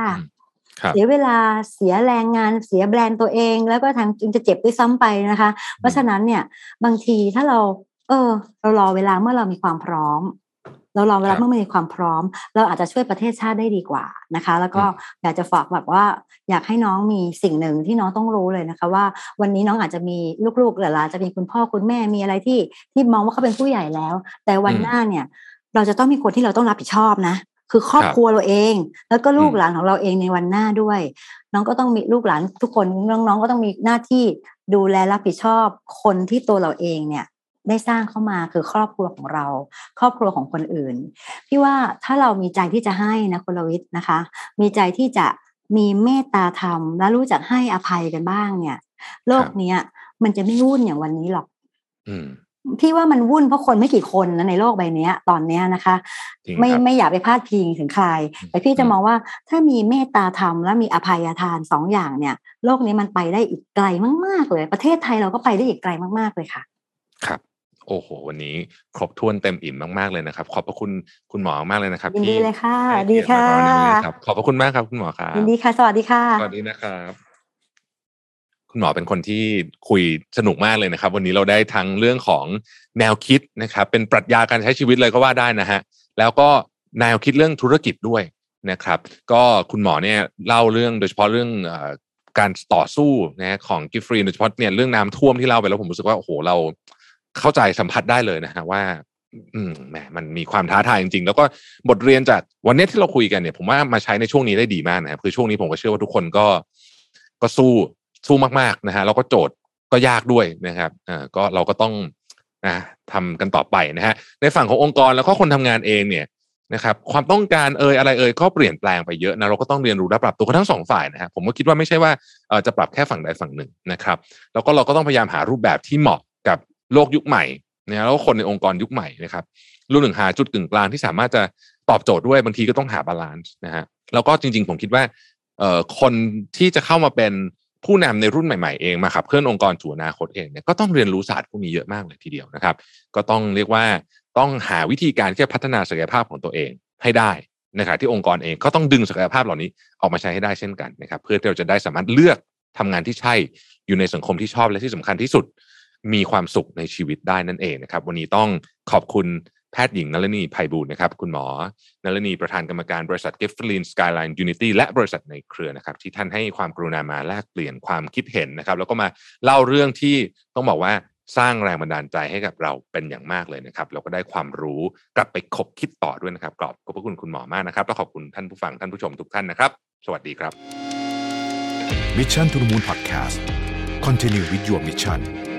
เสียเวลาเสียแรงงานเสียแบรนด์ตัวเองแล้วก็ทางจึงจะเจ็บด้วยซ้ำไปนะคะเพราะฉะนั้นเนี่ยบางทีถ้าเราเออเรารอเวลาเมื่อเรามีความพร้อมเรารอเวลาเมื่อมีความพร้อมเราอาจจะช่วยประเทศชาติได้ดีกว่านะคะแล้วก็อยากจะฝากแบบว่าอยากให้น้องมีสิ่งหนึ่งที่น้องต้องรู้เลยนะคะว่าวันนี้น้องอาจจะมีลูกๆหรือหลานจะมีคุณพ่อคุณแม่มีอะไรที่ที่มองว่าเขาเป็นผู้ใหญ่แล้วแต่วันหน้าเนี่ยเราจะต้องมีคนที่เราต้องรับผิดชอบนะคือครอบครัวเราเองแล้วก็ลูกหลานของเราเองในวันหน้าด้วยน้องก็ต้องมีลูกหลานทุกคนน้องๆก็ต้องมีหน้าที่ดูแลรับผิดชอบคนที่ตัวเราเองเนี่ยได้สร้างเข้ามาคือครอบครัวของเราครอบครัวของคนอื่นพี่ว่าถ้าเรามีใจที่จะให้นะคุณลวิทย์นะคะมีใจที่จะมีเมตตาธรรมและรู้จักให้อภัยกันบ้างเนี่ยโลกนี้มันจะไม่วุ่นอย่างวันนี้หรอกพี่ว่ามันวุ่นเพราะคนไม่กี่คนนะในโลกใบนี้ตอนนี้นะคะไม่ไม่อยากไปพาดพิงถึงใครแต่พี่จะมองว่าถ้ามีเมตตาธรรมและมีอภัยทานสองอย่างเนี่ยโลกนี้มันไปได้อีกไกลมากๆเลยประเทศไทยเราก็ไปได้อีกไกลมากๆเลยค่ะครับโอ้โหวันนี้ครบถ้วนเต็มอิ่มมากๆเลยนะครับขอบพระคุณคุณหมอมากเลยนะครับดีเลยค่ะดีค่ะขอบพระคุณมากครับคุณหมอครับดีค่ะสวัสดีค่ะสวัสดีนะครับคุณหมอเป็นคนที่คุยสนุกมากเลยนะครับวันนี้เราได้ทั้งเรื่องของแนวคิดนะครับเป็นปรัชญาการใช้ชีวิตเลยก็ว่าได้นะฮะแล้วก็แนวคิดเรื่องธุรกิจด้วยนะครับก็คุณหมอเนี่ยเล่าเรื่องโดยเฉพาะเรื่องการต่อสู้นะของGiffarineโดยเฉพาะเนี่ยเรื่องน้ำท่วมที่เล่าไปแล้วผมรู้สึกว่าโอ้โหเราเข้าใจสัมผัสได้เลยนะฮะว่าอืมแหมมันมีความท้าทายจริงๆแล้วก็บทเรียนจากวันนี้ที่เราคุยกันเนี่ยผมว่ามาใช้ในช่วงนี้ได้ดีมากนะครับคือช่วงนี้ผมก็เชื่อว่าทุกคนก็ก็สู้สู้มากๆนะฮะแล้วก็โจทย์ก็ยากด้วยนะครับอ่าก็เราก็ต้องนะทำกันต่อไปนะฮะในฝั่งขององค์กรแล้วก็คนทำงานเองเนี่ยนะครับความต้องการเอ่ยอะไรเอ่ยก็เปลี่ยนแปลงไปเยอะนะเราก็ต้องเรียนรู้และปรับตัวกันทั้งสองฝ่ายนะฮะผมก็คิดว่าไม่ใช่ว่าเอ่อจะปรับแค่ฝั่งใดฝั่งหนึ่งนะครับแล้วก็เราก็ต้องพยายามหารูปแบบที่เหมาะกับโลกยุคใหม่นะแล้วคนในองค์กรยุคใหม่นะครับรุ่นหนึ่งหาจุดกึ่งกลางที่สามารถจะตอบโจทย์ด้วยบางทีก็ต้องหาบาลานซ์นะฮะแล้วก็จริงๆผมคิดว่าเอ่อคนที่จะเข้ามาเป็นผู้นำในรุ่นใหม่ๆเองมาขับเคลื่อนองค์กรสู่อนาคตเองเนี่ยก็ต้องเรียนรู้ศาสตร์พวกนี้เยอะมากเลยทีเดียวนะครับก็ต้องเรียกว่าต้องหาวิธีการที่จะพัฒนาศักยภาพของตัวเองให้ได้นะครับที่องค์กรเองก็ต้องดึงศักยภาพเหล่านี้ออกมาใช้ให้ได้เช่นกันนะครับเพื่อที่เราจะได้สามารถเลือกทำงานที่ใช่อยู่ในสังคมที่ชอบและที่สำคัญที่สุด มีความสุขในชีวิตได้นั่นเองนะครับวันนี้ต้องขอบคุณแพทย์หญิงนลินีไพบูลย์นะครับคุณหมอนลินีประธานกรรมการบริษัท Giffarine Skyline Unity และบริษัทในเครือนะครับที่ท่านให้ความกรุณามาแลกเปลี่ยนความคิดเห็นนะครับแล้วก็มาเล่าเรื่องที่ต้องบอกว่าสร้างแรงบันดาลใจให้กับเราเป็นอย่างมากเลยนะครับแล้วก็ได้ความรู้กลับไปคบคิดต่อด้วยนะครับขอบขอบพระคุณคุณหมอมากนะครับและขอบคุณท่านผู้ฟังท่านผู้ชมทุกท่านนะครับสวัสดีครับ Mission to the Moon Podcast Continue with your mission